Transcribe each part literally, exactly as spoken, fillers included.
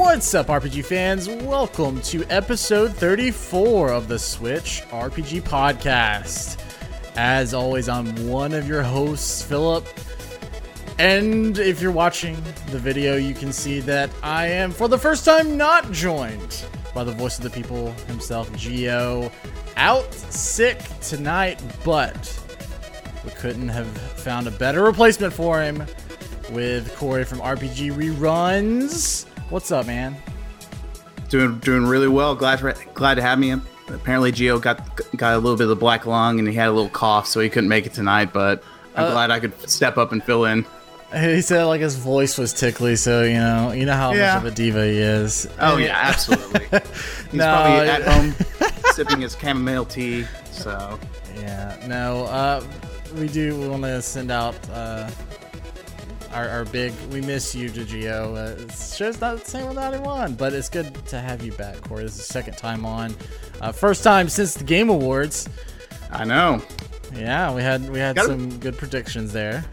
What's up, R P G fans? Welcome to episode thirty-four of the Switch R P G Podcast. As always, I'm one of your hosts, Philip. And if you're watching the video, you can see that I am, for the first time, not joined by the voice of the people himself, Geo. Out sick tonight, but we couldn't have found a better replacement for him with Corey from R P G Reruns. What's up, man? Doing doing really well. Glad for, glad to have me. Apparently, Gio got got a little bit of the black lung, and he had a little cough, so he couldn't make it tonight. But I'm uh, glad I could step up and fill in. He said like his voice was tickly, so you know you know how yeah. much of a diva he is. Oh yeah, absolutely. He's no, probably at home sipping his chamomile tea. So yeah, no, uh, we do we want to send out. Uh, Our, our big, we miss you, Gio. Uh, it's just not the same without anyone, but it's good to have you back, Corey. This is the second time on, uh, first time since the Game Awards. I know. Yeah, we had we had got some it. good predictions there.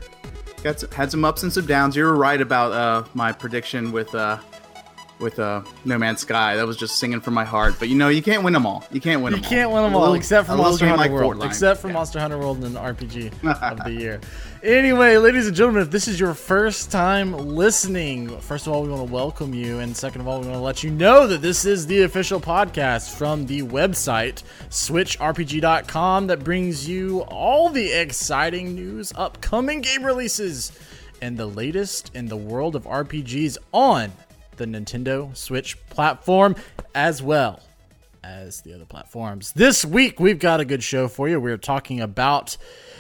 Got some, had some ups and some downs. You were right about uh, my prediction with uh, with uh, No Man's Sky. That was just singing from my heart. But you know, you can't win them all. You can't win them. You can't all. win them all, little, except for Monster Hunter like World. Except for yeah. Monster Hunter World and R P G of the year. Anyway, ladies and gentlemen, if this is your first time listening, first of all, we want to welcome you. And second of all, we want to let you know that this is the official podcast from the website, Switch R P G dot com, that brings you all the exciting news, upcoming game releases, and the latest in the world of R P Gs on the Nintendo Switch platform, as well as the other platforms. This week, we've got a good show for you. We're talking about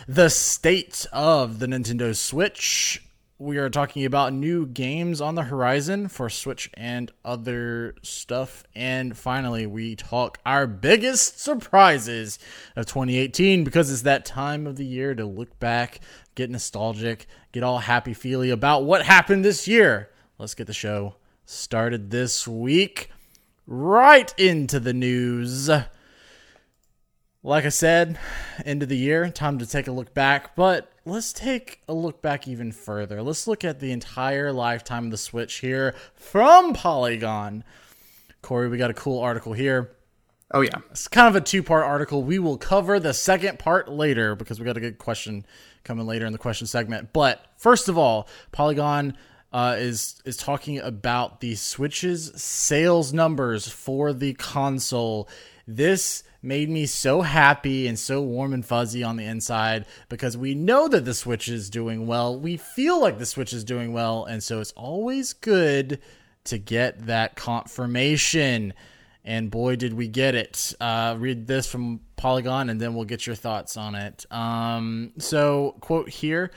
the state of the Nintendo Switch. We are talking about new games on the horizon for Switch and other stuff. And finally, we talk our biggest surprises of twenty eighteen, because it's that time of the year to look back, get nostalgic, get all happy-feely about what happened this year. Let's get the show started this week. Right into the news. Like I said, end of the year, time to take a look back, but let's take a look back even further. Let's look at the entire lifetime of the Switch here from Polygon. Corey, we got a cool article here. Oh, yeah. It's kind of a two-part article. We will cover the second part later because we got a good question coming later in the question segment. But first of all, Polygon uh, is, is talking about the Switch's sales numbers for the console. This made me so happy and so warm and fuzzy on the inside because we know that the Switch is doing well. We feel like the Switch is doing well. And so it's always good to get that confirmation. And boy, did we get it. Uh, read this from Polygon and then we'll get your thoughts on it. Um, so quote here.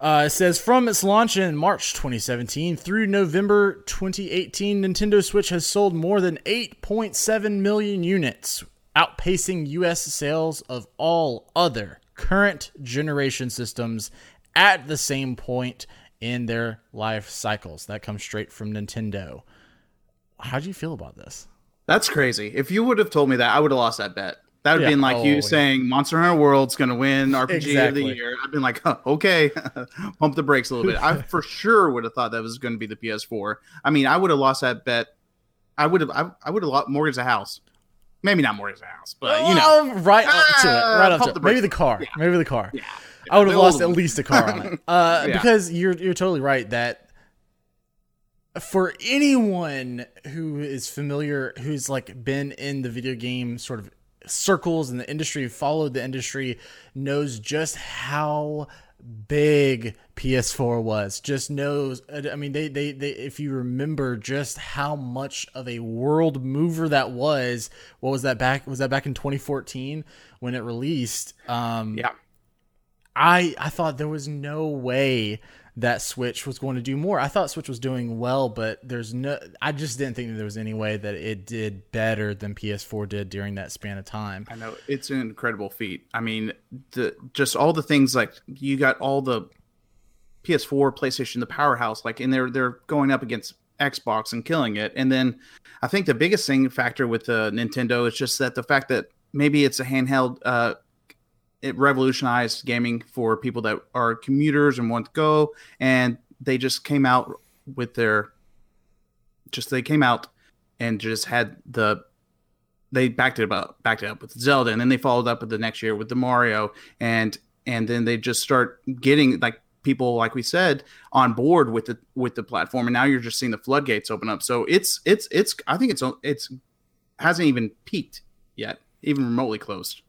Uh, it says, from its launch in March twenty seventeen through November twenty eighteen, Nintendo Switch has sold more than eight point seven million units, outpacing U S sales of all other current generation systems at the same point in their life cycles. That comes straight from Nintendo. How do you feel about this? That's crazy. If you would have told me that, I would have lost that bet. That would have yeah. been like oh, you yeah. saying Monster Hunter World's going to win R P G exactly. of the year. I've been like, huh, okay, pump the brakes a little bit. I for sure would have thought that was going to be the P S four. I mean, I would have lost that bet. I would have, I, I would have lost mortgaged a house. Maybe not mortgaged a house, but you know, oh, right up ah, to it, right up to it. The maybe the car, yeah. maybe the car. Yeah. I would have lost at least a car on it uh, yeah. because you're you're totally right that. For anyone who is familiar, who's like been in the video game sort of circles in the industry, followed the industry, knows just how big P S four was. Just knows, I mean, they, they, they, if you remember just how much of a world mover that was, what was that back? Was that back in twenty fourteen when it released? Um, yeah. I, I thought there was no way that Switch was going to do more. I thought Switch was doing well, but there's no, I just didn't think that there was any way that it did better than P S four did during that span of time. I know, it's an incredible feat. I mean, the just all the things, like, you got all the P S four, PlayStation, the powerhouse, like, and they're they're going up against Xbox and killing it. And then I think the biggest thing factor with uh, Nintendo is just that the fact that maybe it's a handheld, uh, it revolutionized gaming for people that are commuters and want to go, and they just came out with their, just they came out and just had the, they backed it up, backed it up with Zelda, and then they followed up with the next year with the Mario, and and then they just start getting, like, people, like we said, on board with the with the platform, and now you're just seeing the floodgates open up. So it's it's it's I think it's it's hasn't even peaked yet, even remotely close.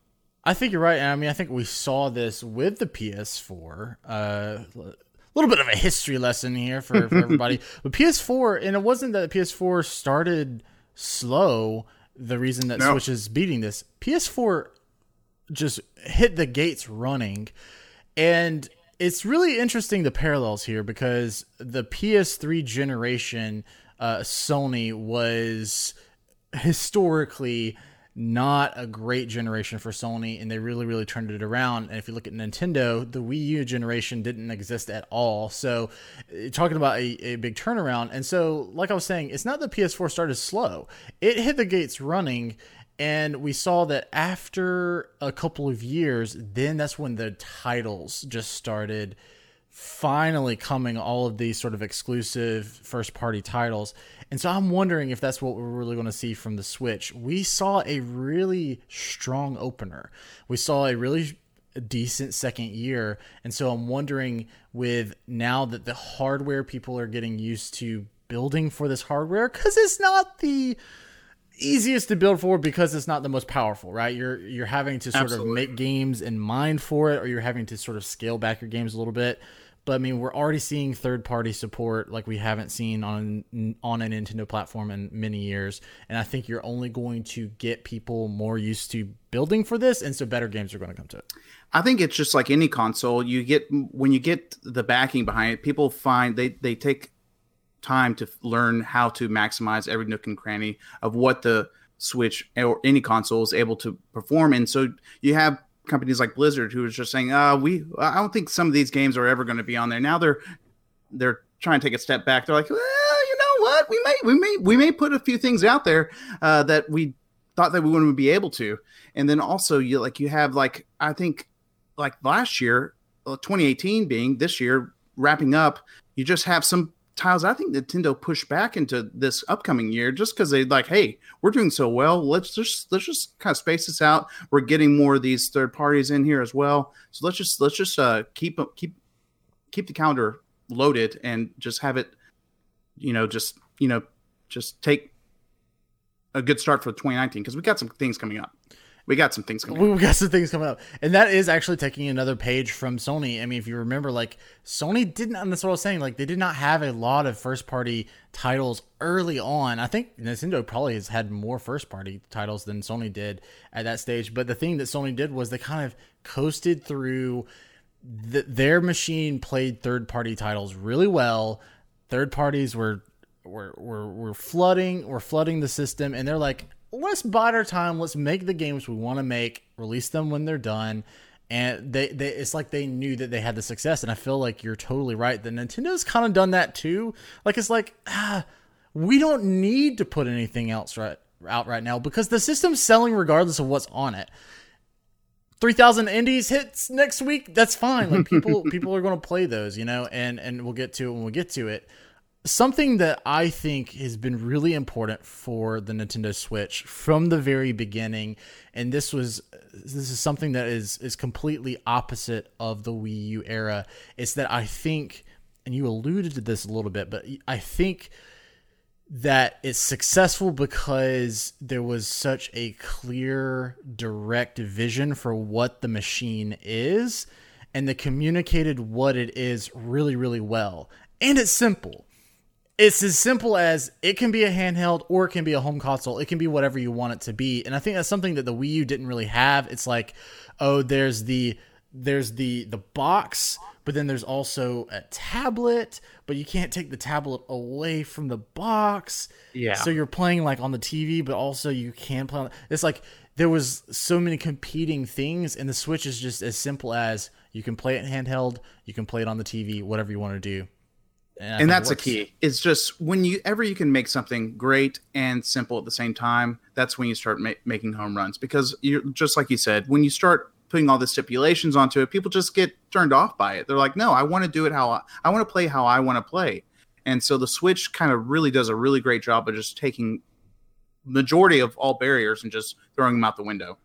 I think you're right. I mean, I think we saw this with the P S four. Uh, a little bit of a history lesson here for, for everybody. But P S four, and it wasn't that P S four started slow, the reason that no. Switch is beating this. P S four just hit the gates running, and it's really interesting, the parallels here, because the P S three generation, uh, Sony was historically not a great generation for Sony, and they really, really turned it around. And if you look at Nintendo, the Wii U generation didn't exist at all. So talking about a, a big turnaround. And so, like I was saying, it's not that P S four started slow. It hit the gates running, and we saw that after a couple of years, then that's when the titles just started finally coming, all of these sort of exclusive first-party titles. And so I'm wondering if that's what we're really going to see from the Switch. We saw a really strong opener. We saw a really decent second year. And so I'm wondering, with now that the hardware, people are getting used to building for this hardware, because it's not the easiest to build for, because it's not the most powerful, right? You're you're having to sort Absolutely. of make games in mind for it, or you're having to sort of scale back your games a little bit. But I mean, we're already seeing third-party support like we haven't seen on on a Nintendo platform in many years, and I think you're only going to get people more used to building for this, and so better games are going to come to it. I think it's just like any console. You get, when you get the backing behind it, people find they they take time to learn how to maximize every nook and cranny of what the Switch or any console is able to perform. And so you have companies like Blizzard who is just saying, uh, we, I don't think some of these games are ever going to be on there. Now they're, they're trying to take a step back. They're like, well, you know what? We may, we may, we may put a few things out there uh, that we thought that we wouldn't be able to. And then also you like, you have like, I think like last year, twenty eighteen being this year wrapping up, you just have some titles I think Nintendo pushed back into this upcoming year just because they like, hey, we're doing so well. Let's just let's just kind of space this out. We're getting more of these third parties in here as well. So let's just let's just uh, keep keep keep the calendar loaded and just have it, you know, just you know, just take a good start for twenty nineteen because we got some things coming up. We got some things coming up. We got some things coming up. And that is actually taking another page from Sony. I mean, if you remember, like, Sony didn't, and that's what I was saying, like, they did not have a lot of first-party titles early on. I think Nintendo probably has had more first-party titles than Sony did at that stage. But the thing that Sony did was they kind of coasted through. The, their machine played third-party titles really well. Third parties were, were, were, were flooding, were flooding the system, and they're like, let's bide our time. Let's make the games we want to make, release them when they're done. And they, they, it's like they knew that they had the success. And I feel like you're totally right. The Nintendo's kind of done that too. Like, it's like, ah, we don't need to put anything else right out right now because the system's selling regardless of what's on it. three thousand indies hits next week. That's fine. Like, people, people are going to play those, you know, and, and we'll get to it when we get to it. Something that I think has been really important for the Nintendo Switch from the very beginning, and this was this is something that is is completely opposite of the Wii U era, is that I think, and you alluded to this a little bit, but I think that it's successful because there was such a clear, direct vision for what the machine is, and they communicated what it is really, really well. And it's simple. It's as simple as it can be a handheld or it can be a home console. It can be whatever you want it to be. And I think that's something that the Wii U didn't really have. It's like, oh, there's the there's the the box, but then there's also a tablet, but you can't take the tablet away from the box. Yeah. So you're playing like on the T V, but also you can play on. It's like there was so many competing things, and the Switch is just as simple as you can play it handheld, you can play it on the T V, whatever you want to do. And, and that's the key. It's just when you ever you can make something great and simple at the same time, that's when you start ma- making home runs. Because you're just like you said, when you start putting all the stipulations onto it, people just get turned off by it. They're like, no, I want to do it how I, I want to play how I want to play. And so the Switch kind of really does a really great job of just taking majority of all barriers and just throwing them out the window.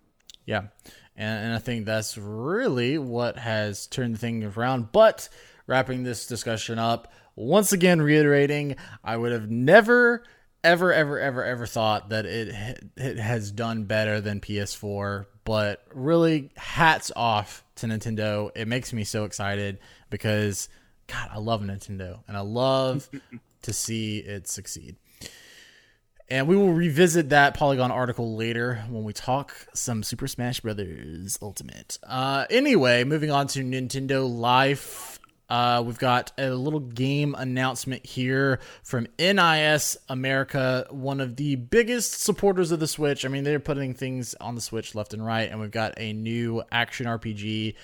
Yeah. And, and I think that's really what has turned the thing around. But wrapping this discussion up, once again, reiterating, I would have never, ever, ever, ever, ever thought that it it has done better than P S four. But really, hats off to Nintendo. It makes me so excited because, God, I love Nintendo. And I love to see it succeed. And we will revisit that Polygon article later when we talk some Super Smash Brothers Ultimate. Uh, anyway, moving on to Nintendo Life. Uh, we've got a little game announcement here from N I S America, one of the biggest supporters of the Switch. I mean, they're putting things on the Switch left and right, and we've got a new action R P G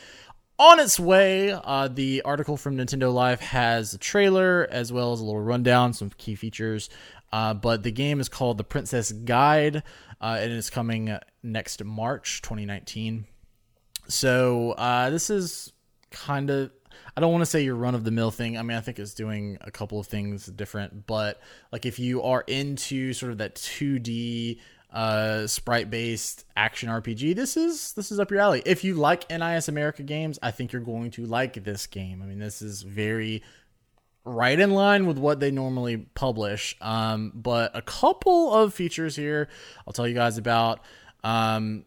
on its way. Uh, the article from Nintendo Life has a trailer as well as a little rundown, some key features. Uh, but the game is called The Princess Guide, uh, and it's coming next March twenty nineteen. So uh, this is kind of... I don't want to say your run-of-the-mill thing. I mean, I think it's doing a couple of things different, but like if you are into sort of that two D uh, sprite-based action R P G, this is this is up your alley. If you like N I S America games, I think you're going to like this game. I mean, this is very right in line with what they normally publish, um, but a couple of features here I'll tell you guys about. Um,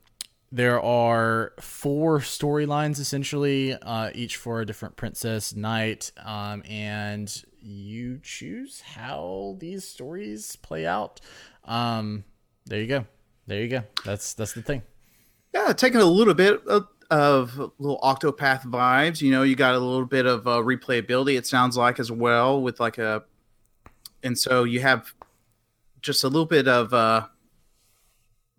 There are four storylines, essentially, uh, each for a different princess, knight, um, and you choose how these stories play out. Um, there you go. There you go. That's that's the thing. Yeah, taking a little bit of, of little Octopath vibes. You know, you got a little bit of uh, replayability, it sounds like, as well, with like a... And so you have just a little bit of... Uh,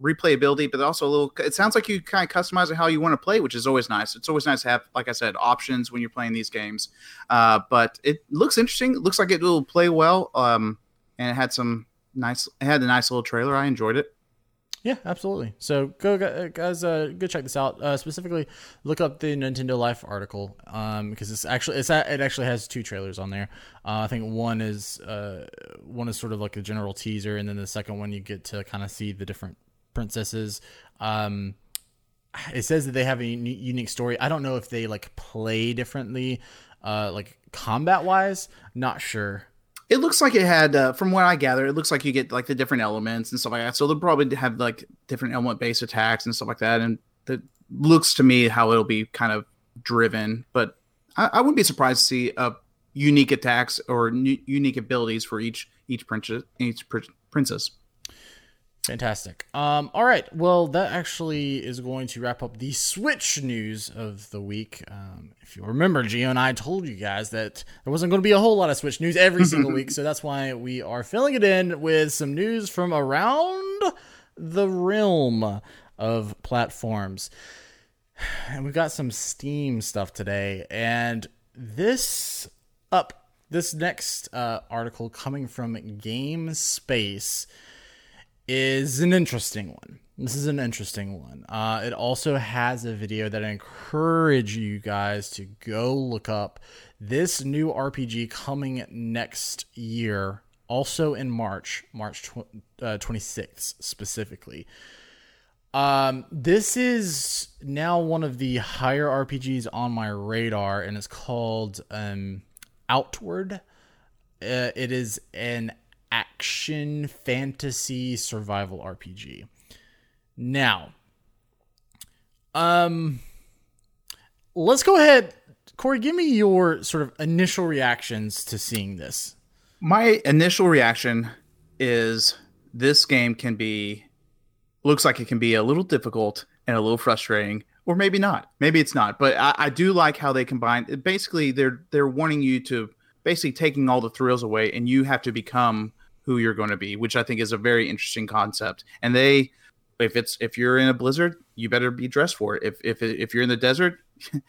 replayability, but also a little, it sounds like you kind of customize it how you want to play, which is always nice. It's always nice to have, like I said, options when you're playing these games. Uh, but it looks interesting. It looks like it will play well. Um, and it had some nice, it had a nice little trailer. I enjoyed it. Yeah, absolutely. So go guys, uh, go check this out. Uh, specifically look up the Nintendo Life article. Um, because it's actually, it's, it actually has two trailers on there. Uh, I think one is, uh, one is sort of like a general teaser. And then the second one, you get to kind of see the different princesses. Um it says that they have a unique story. I don't know if they like play differently, uh like combat wise, not sure. It looks like it had uh, from what I gather, it looks like you get like the different elements and stuff like that, so they'll probably have like different element based attacks and stuff like that, and that looks to me how it'll be kind of driven. But I, I wouldn't be surprised to see uh unique attacks or new, unique abilities for each each princess each pr- princess Fantastic. Um, all right. Well, that actually is going to wrap up the Switch news of the week. Um, if you remember, Gio and I told you guys that there wasn't going to be a whole lot of Switch news every single week. So that's why we are filling it in with some news from around the realm of platforms. And we've got some Steam stuff today. And this up, this next uh, article coming from GameSpace is an interesting one. This is an interesting one. Uh, it also has a video that I encourage you guys to go look up. This new R P G coming next year, also in March, March tw- uh, twenty-sixth specifically. Um, this is now one of the higher R P Gs on my radar, and it's called um, Outward. Uh, it is an action fantasy survival R P G. Now, um, let's go ahead. Corey, give me your sort of initial reactions to seeing this. My initial reaction is this game can be, looks like it can be a little difficult and a little frustrating, Or maybe not. Maybe it's not. But I, I do like how they combine. Basically, they're they're wanting you to basically taking all the thrills away, and you have to become who you're going to be, which I think is a very interesting concept. And they, if it's if you're in a blizzard, you better be dressed for it. If if if you're in the desert,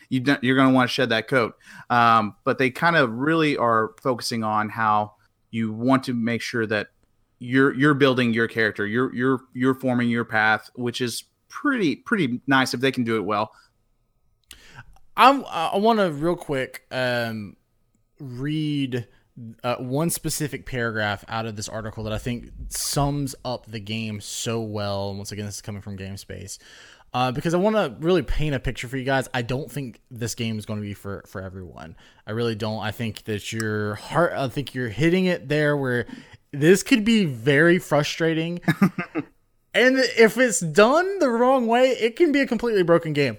you don't, you're going to want to shed that coat. Um, but they kind of really are focusing on how you want to make sure that you're you're building your character, you're you're you're forming your path, which is pretty pretty nice if they can do it well. I'm, I want to real quick um, read uh, one specific paragraph out of this article that I think sums up the game so well. Once again, this is coming from GameSpace. Uh, because I want to really paint a picture for you guys. I don't think this game is going to be for, for everyone. I really don't. I think that your heart, I think you're hitting it there where this could be very frustrating. And if it's done the wrong way, it can be a completely broken game.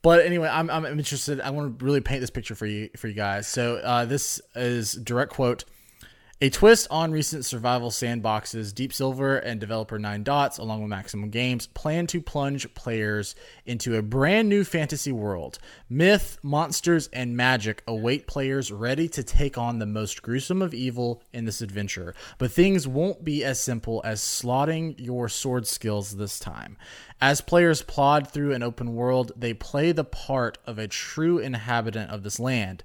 But anyway, I'm I'm interested. I want to really paint this picture for you for you guys. So uh, this is direct quote. A twist on recent survival sandboxes, Deep Silver and developer Nine Dots, along with Maximum Games, plan to plunge players into a brand new fantasy world. Myth, monsters, and magic await players ready to take on the most gruesome of evil in this adventure. But things won't be as simple as slotting your sword skills this time. As players plod through an open world, they play the part of a true inhabitant of this land.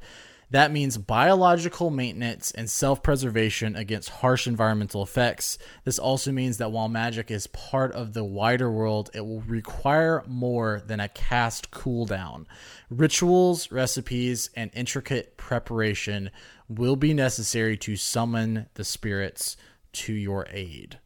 That means biological maintenance and self-preservation against harsh environmental effects. This also means that while magic is part of the wider world, it will require more than a cast cooldown. Rituals, recipes, and intricate preparation will be necessary to summon the spirits to your aid.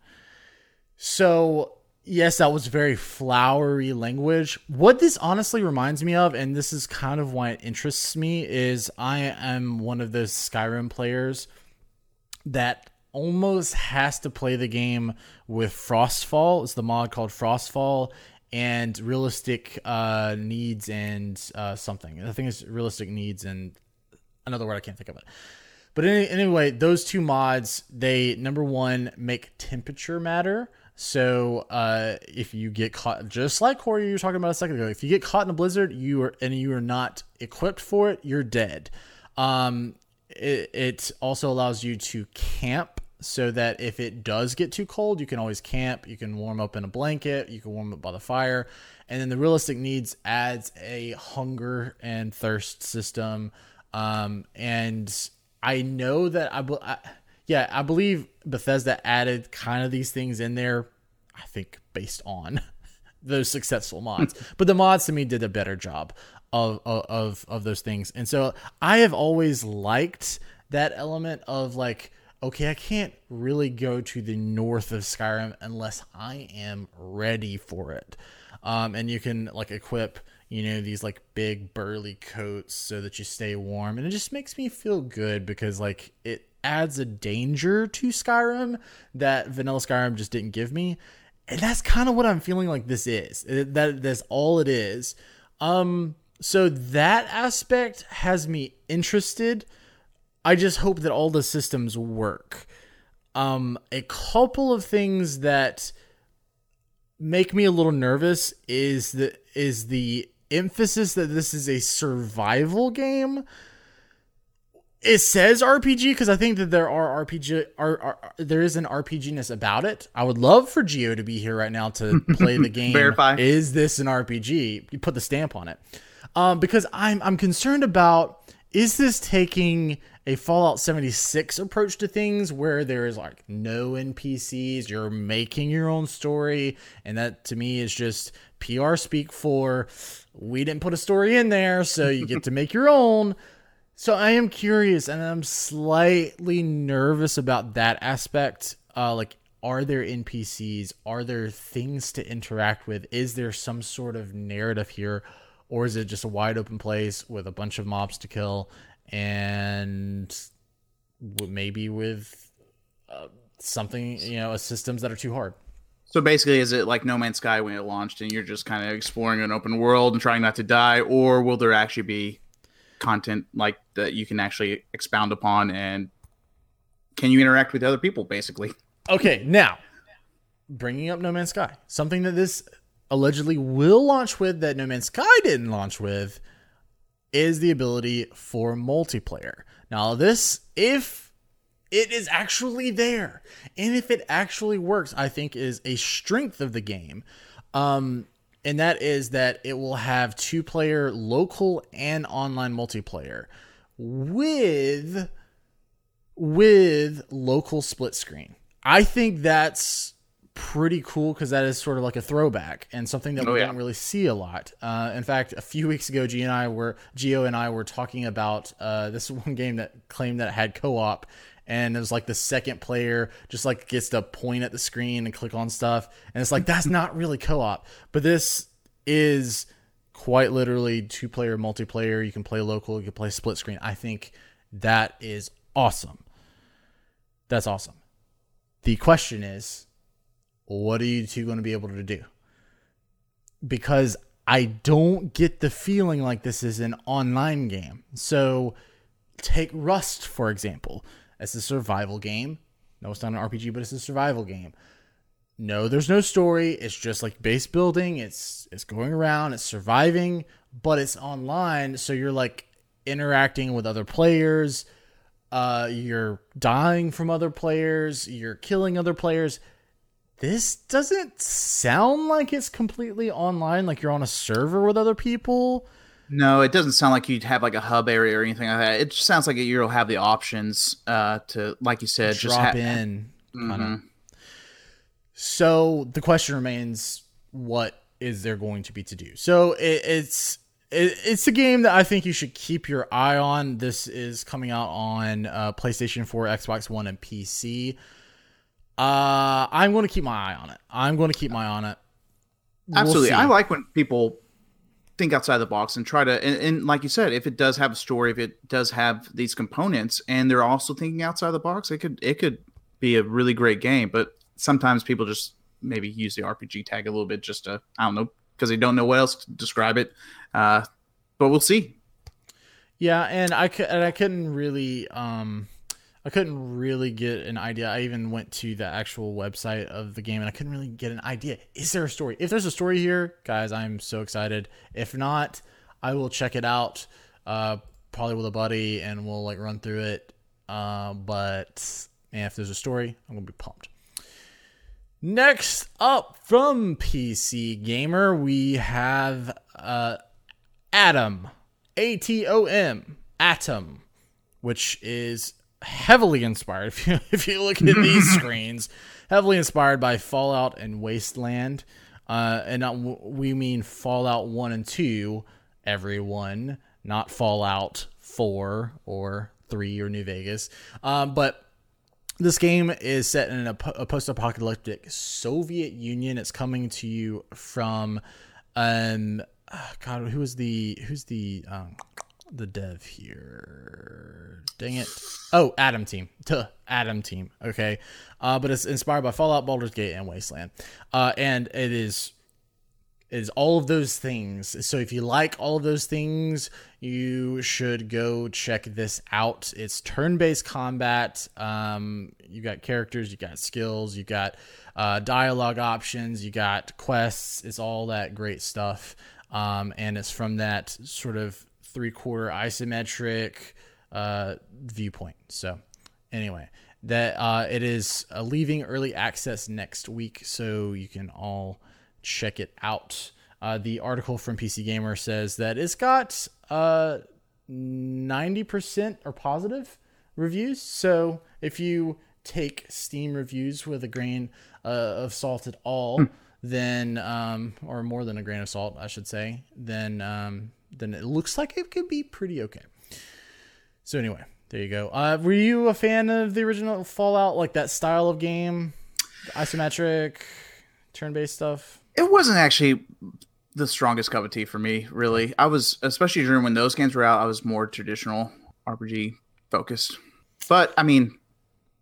So, yes, that was very flowery language. What this honestly reminds me of, and this is kind of why it interests me, is I am one of those Skyrim players that almost has to play the game with Frostfall. It's the mod called Frostfall and realistic uh, needs and uh, something. I think it's realistic needs and another word I can't think of it. But any, anyway, those two mods, they, number one, make temperature matter. So uh, if you get caught, just like Corey, you were talking about a second ago, if you get caught in a blizzard, you are and you are not equipped for it, you're dead. Um, it, it also allows you to camp so that if it does get too cold, you can always camp. You can warm up in a blanket. You can warm up by the fire. And then the realistic needs adds a hunger and thirst system. Um, and I know that I will. Yeah, I believe Bethesda added kind of these things in there, I think, based on those successful mods. But the mods, to me, did a better job of, of of those things. And so I have always liked that element of, like, okay, I can't really go to the north of Skyrim unless I am ready for it. Um, and you can, like, equip, you know, these, like, big burly coats so that you stay warm. And it just makes me feel good because, like, it adds a danger to Skyrim that vanilla Skyrim just didn't give me. And that's kind of what I'm feeling like this is. It, that that's all it is. Um, so that aspect has me interested. I just hope that all the systems work. Um, a couple of things that make me a little nervous is the, is the emphasis that this is a survival game. It says R P G because I think that there are R P G, are, are, there is an R P G-ness about it. I would love for Geo to be here right now to play the game. Verify. Is this an R P G? You put the stamp on it, um, because I'm I'm concerned about, is this taking a Fallout seventy-six approach to things where there is, like, no N P Cs, you're making your own story, and that to me is just P R speak for we didn't put a story in there, so you get to make your own. So I am curious, and I'm slightly nervous about that aspect. Uh, like, are there N P Cs? Are there things to interact with? Is there some sort of narrative here? Or is it just a wide open place with a bunch of mobs to kill? And maybe with uh, something, you know, systems that are too hard. So basically, is it like No Man's Sky when it launched and you're just kind of exploring an open world and trying not to die? Or will there actually be content like that you can actually expound upon, and can you interact with other people, basically? Okay, now bringing up No Man's Sky, something that this allegedly will launch with that No Man's Sky didn't launch with is the ability for multiplayer. Now this, if it is actually there and if it actually works, I think is a strength of the game. Um, and that is that it will have two player local and online multiplayer with, with local split screen. I think that's pretty cool because that is sort of like a throwback and something that oh, we yeah. don't really see a lot. Uh, in fact, a few weeks ago, Geo and I were Geo and I were talking about uh, this one game that claimed that it had co-op, and it was like the second player just like gets to point at the screen and click on stuff, and it's like that's not really co-op. But this is quite literally two-player multiplayer. You can play local, you can play split screen. I think that is awesome. That's awesome. The question is, what are you two going to be able to do? Because I don't get the feeling like this is an online game. So take Rust, for example. It's a survival game. No, it's not an R P G, but it's a survival game. No, there's no story. It's just like base building. It's it's going around. It's surviving, but it's online. So you're like interacting with other players. Uh, you're dying from other players. You're killing other players. This doesn't sound like it's completely online, like you're on a server with other people. No, it doesn't sound like you'd have like a hub area or anything like that. It just sounds like you'll have the options uh, to, like you said, drop just drop ha- in. Mm-hmm. So the question remains, what is there going to be to do? So it, it's it, it's a game that I think you should keep your eye on. This is coming out on uh, PlayStation four, Xbox One, and P C. Uh, I'm going to keep my eye on it. I'm going to keep my eye on it. We'll Absolutely. See. I like when people think outside the box and try to, and, and like you said, if it does have a story, if it does have these components and they're also thinking outside the box, it could, it could be a really great game. But sometimes people just maybe use the R P G tag a little bit just to, I don't know, because they don't know what else to describe it. Uh, but we'll see. Yeah. And I could, and I couldn't really, um, I couldn't really get an idea. I even went to the actual website of the game and I couldn't really get an idea. Is there a story? If there's a story here, guys, I'm so excited. If not, I will check it out, uh, probably with a buddy, and we'll like run through it. Uh, but man, if there's a story, I'm going to be pumped. Next up from P C Gamer, we have uh, Atom, A T O M, Atom, which is heavily inspired, if you, if you look at these screens, heavily inspired by Fallout and Wasteland. Uh, and not, we mean Fallout one and two, everyone, not Fallout four or three or New Vegas. Um, but this game is set in a, a post-apocalyptic Soviet Union. It's coming to you from, um, God, who is the, who's the, um, the dev here, dang it. Oh, Adam Team. Tuh, Adam Team. Okay. Uh, but it's inspired by Fallout, Baldur's Gate, and Wasteland. Uh, and it is, it is all of those things. So if you like all of those things, you should go check this out. It's turn-based combat. Um, you got characters, you got skills, you got uh, dialogue options, you got quests. It's all that great stuff. Um, and it's from that sort of three-quarter isometric uh, viewpoint. So anyway, that uh, it is uh, leaving early access next week, so you can all check it out. Uh, the article from P C Gamer says that it's got uh, ninety percent or positive reviews. So if you take Steam reviews with a grain uh, of salt at all, hmm. then um, or more than a grain of salt, I should say, then um, then it looks like it could be pretty okay. So anyway, there you go. Uh, were you a fan of the original Fallout, like that style of game, isometric, turn-based stuff? It wasn't actually the strongest cup of tea for me, really. I was, especially during when those games were out, I was more traditional R P G focused. But I mean,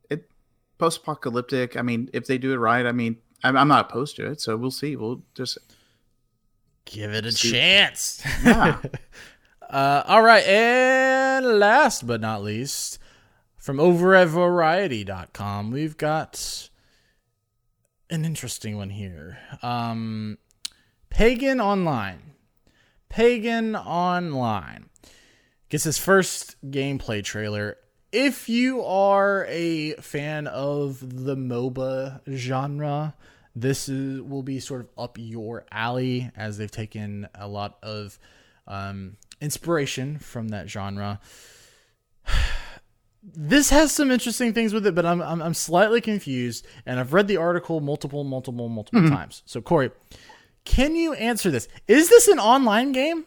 it post-apocalyptic. I mean, if they do it right, I mean, I'm, I'm not opposed to it. So we'll see. We'll just give it a see. Chance. Yeah. uh, all right. And last but not least, from over at variety dot com, we've got an interesting one here. Um, Pagan Online. Pagan Online gets his first gameplay trailer. If you are a fan of the MOBA genre, this is, will be sort of up your alley, as they've taken a lot of um, inspiration from that genre. This has some interesting things with it, but I'm I'm, I'm slightly confused, and I've read the article multiple, multiple, multiple mm-hmm. times. So, Corey, can you answer this? Is this an online game?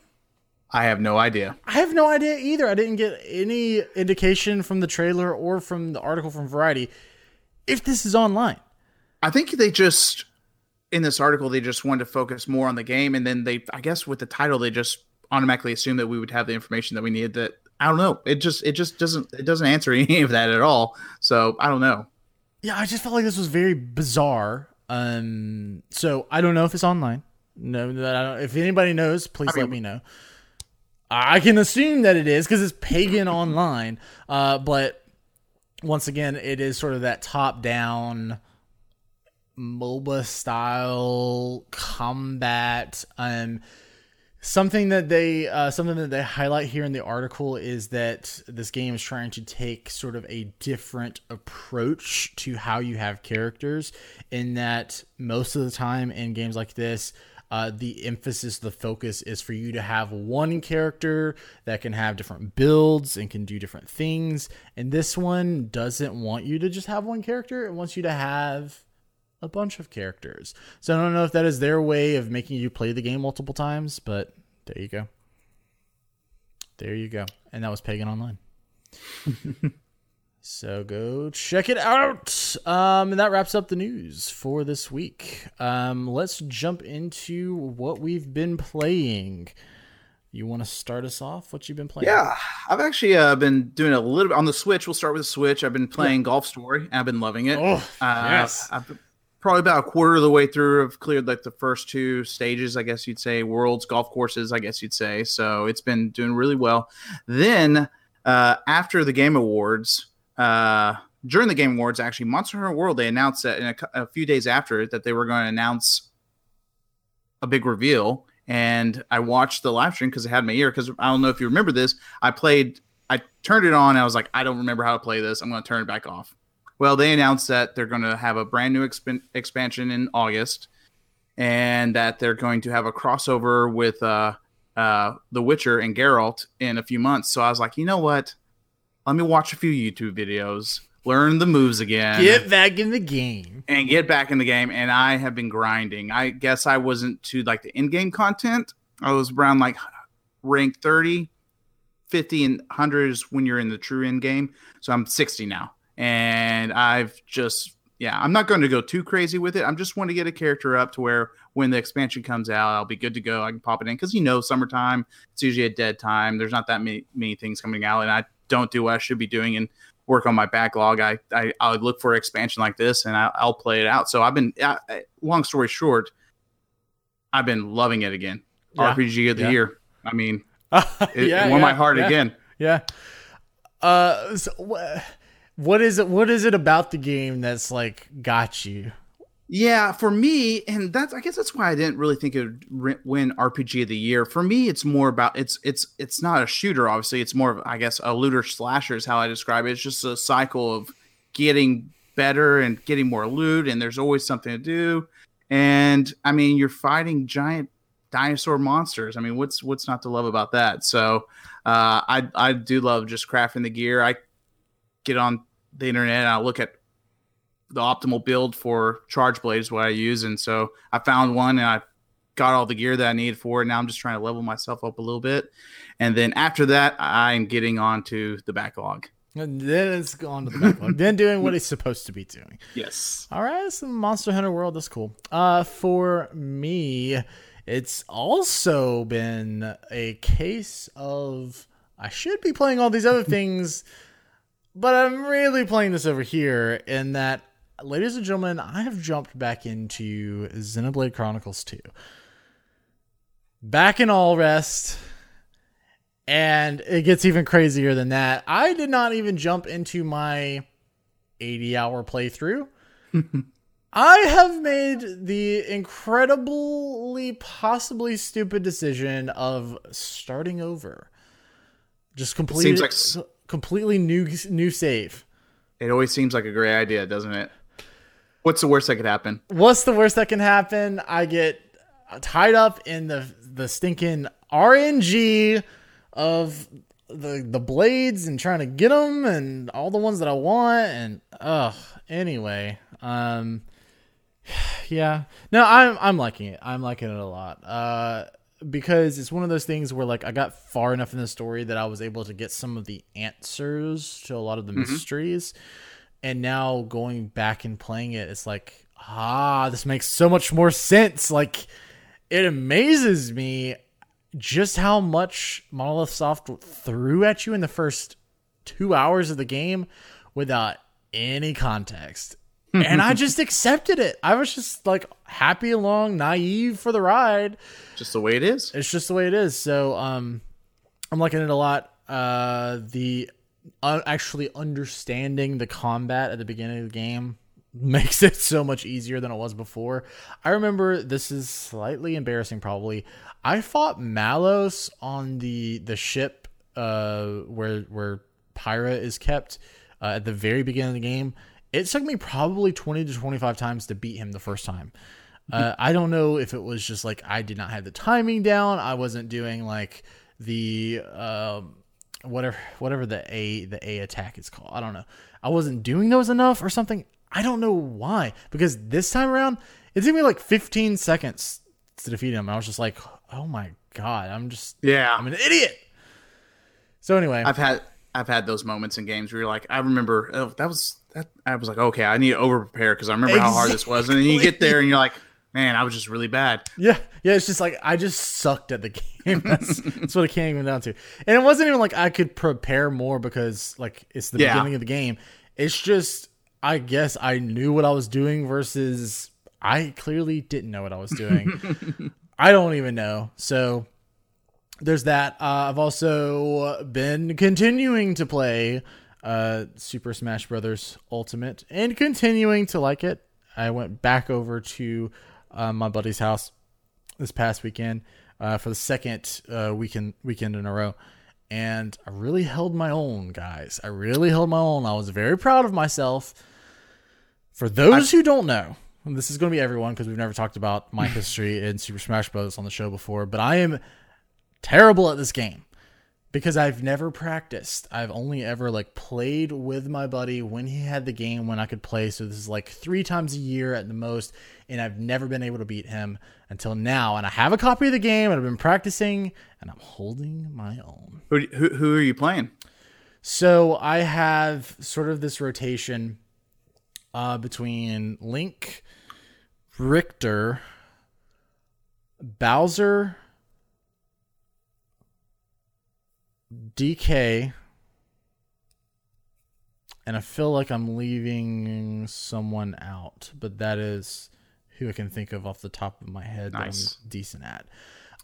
I have no idea. I have no idea either. I didn't get any indication from the trailer or from the article from Variety if this is online. I think they just, in this article, they just wanted to focus more on the game, and then they, I guess with the title, they just automatically assumed that we would have the information that we needed. That, I don't know. It just it just doesn't it doesn't answer any of that at all. So I don't know. Yeah, I just felt like this was very bizarre. Um, so I don't know if it's online. No, I don't, if anybody knows, please I mean, let me know. I can assume that it is because it's Pagan Online. Uh, but once again, it is sort of that top-down MOBA style combat. Um, something that they uh, something that they highlight here in the article is that this game is trying to take sort of a different approach to how you have characters, in that most of the time in games like this, Uh, the emphasis, the focus is for you to have one character that can have different builds and can do different things. And this one doesn't want you to just have one character. It wants you to have a bunch of characters. So I don't know if that is their way of making you play the game multiple times, but there you go. There you go. And that was Pagan Online. So go check it out. Um, and that wraps up the news for this week. Um, let's jump into what we've been playing. You want to start us off? What you've been playing? Yeah, I've actually uh, been doing a little bit on the Switch. We'll start with the Switch. I've been playing yeah. Golf Story. I've been loving it. Oh, uh, yes. I've probably about a quarter of the way through. I've cleared like the first two stages, I guess you'd say. Worlds, golf courses, I guess you'd say. So it's been doing really well. Then uh, after the Game Awards... Uh, during the Game Awards, actually, Monster Hunter World, they announced that in a, a few days after it, that they were going to announce a big reveal. And I watched the live stream because it had my ear. Because I don't know if you remember this, I played, I turned it on. I was like, I don't remember how to play this. I'm going to turn it back off. Well, they announced that they're going to have a brand new exp- expansion in August, and that they're going to have a crossover with uh, uh, The Witcher and Geralt in a few months. So I was like, you know what? Let me watch a few YouTube videos, learn the moves again. Get back in the game. And get back in the game. And I have been grinding. I guess I wasn't to like the in-game content. I was around like rank thirty, fifty, and one hundred is when you're in the true end game. So I'm sixty now. And I've just, yeah, I'm not going to go too crazy with it. I'm just want to get a character up to where when the expansion comes out, I'll be good to go. I can pop it in. Because, you know, summertime, it's usually a dead time. There's not that many, many things coming out. And I don't do what I should be doing and work on my backlog. I I, I would look for an expansion like this, and I, I'll play it out. So I've been, I, long story short, I've been loving it again. Yeah. R P G of the yeah. year. I mean, it, yeah, it won yeah, my heart yeah, again. Yeah. Uh, so wh- what is it? What is it about the game that's like got you? Yeah, for me, and that's I guess that's why I didn't really think it would win R P G of the year. For me, it's more about it's it's it's not a shooter. Obviously, it's more of I guess a looter slasher is how I describe it. It's just a cycle of getting better and getting more loot, and there's always something to do. And I mean, you're fighting giant dinosaur monsters. I mean, what's what's not to love about that? So uh, I I do love just crafting the gear. I get on the internet and I look at the optimal build for charge blade is what I use. And so I found one and I got all the gear that I needed for it. Now I'm just trying to level myself up a little bit. And then after that, I'm getting on to the backlog. And then it's on to the backlog. Then doing what it's supposed to be doing. Yes. All right. It's Monster Hunter World. That's cool. Uh, for me, it's also been a case of, I should be playing all these other things, but I'm really playing this over here in that, ladies and gentlemen, I have jumped back into Xenoblade Chronicles two. Back in all rest. And it gets even crazier than that. I did not even jump into my eighty hour playthrough. I have made the incredibly, possibly stupid decision of starting over. Just complete, like, completely new new save. It always seems like a great idea, doesn't it? What's the worst that could happen? What's the worst that can happen? I get tied up in the the stinking R N G of the the blades and trying to get them and all the ones that I want, and ugh. Anyway, um, yeah. No, I'm I'm liking it. I'm liking it a lot. Uh, because it's one of those things where, like, I got far enough in the story that I was able to get some of the answers to a lot of the mm-hmm. mysteries. And now going back and playing it, it's like, ah, this makes so much more sense. Like, it amazes me just how much Monolith Soft threw at you in the first two hours of the game without any context. And I just accepted it. I was just, like, happy along, naive for the ride. Just the way it is. It's just the way it is. So um, I'm liking it a lot. Uh, the uh, actually understanding the combat at the beginning of the game makes it so much easier than it was before. I remember, this is slightly embarrassing probably, I fought Malos on the the ship uh, where where Pyra is kept uh, at the very beginning of the game. It took me probably twenty to twenty-five times to beat him the first time. Uh, I don't know if it was just like I did not have the timing down. I wasn't doing like the um, whatever whatever the A the A attack is called. I don't know. I wasn't doing those enough or something. I don't know why. Because this time around, it took me like fifteen seconds to defeat him. I was just like, oh my god, I'm just yeah, I'm an idiot. So anyway, I've had I've had those moments in games where you're like, I remember oh, that was. I was like, okay, I need to overprepare because I remember exactly. how hard this was. And then you get there and you're like, man, I was just really bad. Yeah. Yeah. It's just like, I just sucked at the game. That's, that's what it came down to. And it wasn't even like I could prepare more because, like, it's the yeah. beginning of the game. It's just, I guess I knew what I was doing versus I clearly didn't know what I was doing. I don't even know. So there's that. Uh, I've also been continuing to play Uh, Super Smash Brothers Ultimate and continuing to like it. I went back over to uh, my buddy's house this past weekend uh, for the second uh, weekend weekend in a row, and I really held my own, guys. I really held my own. I was very proud of myself. For those I- who don't know, and this is going to be everyone because we've never talked about my history in Super Smash Brothers on the show before, but I am terrible at this game. Because I've never practiced. I've only ever like played with my buddy when he had the game when I could play. So this is like three times a year at the most. And I've never been able to beat him until now. And I have a copy of the game and I've been practicing and I'm holding my own. Who who, who are you playing? So I have sort of this rotation uh, between Link, Richter, Bowser, D K, and I feel like I'm leaving someone out, but that is who I can think of off the top of my head. Nice. That I'm decent at.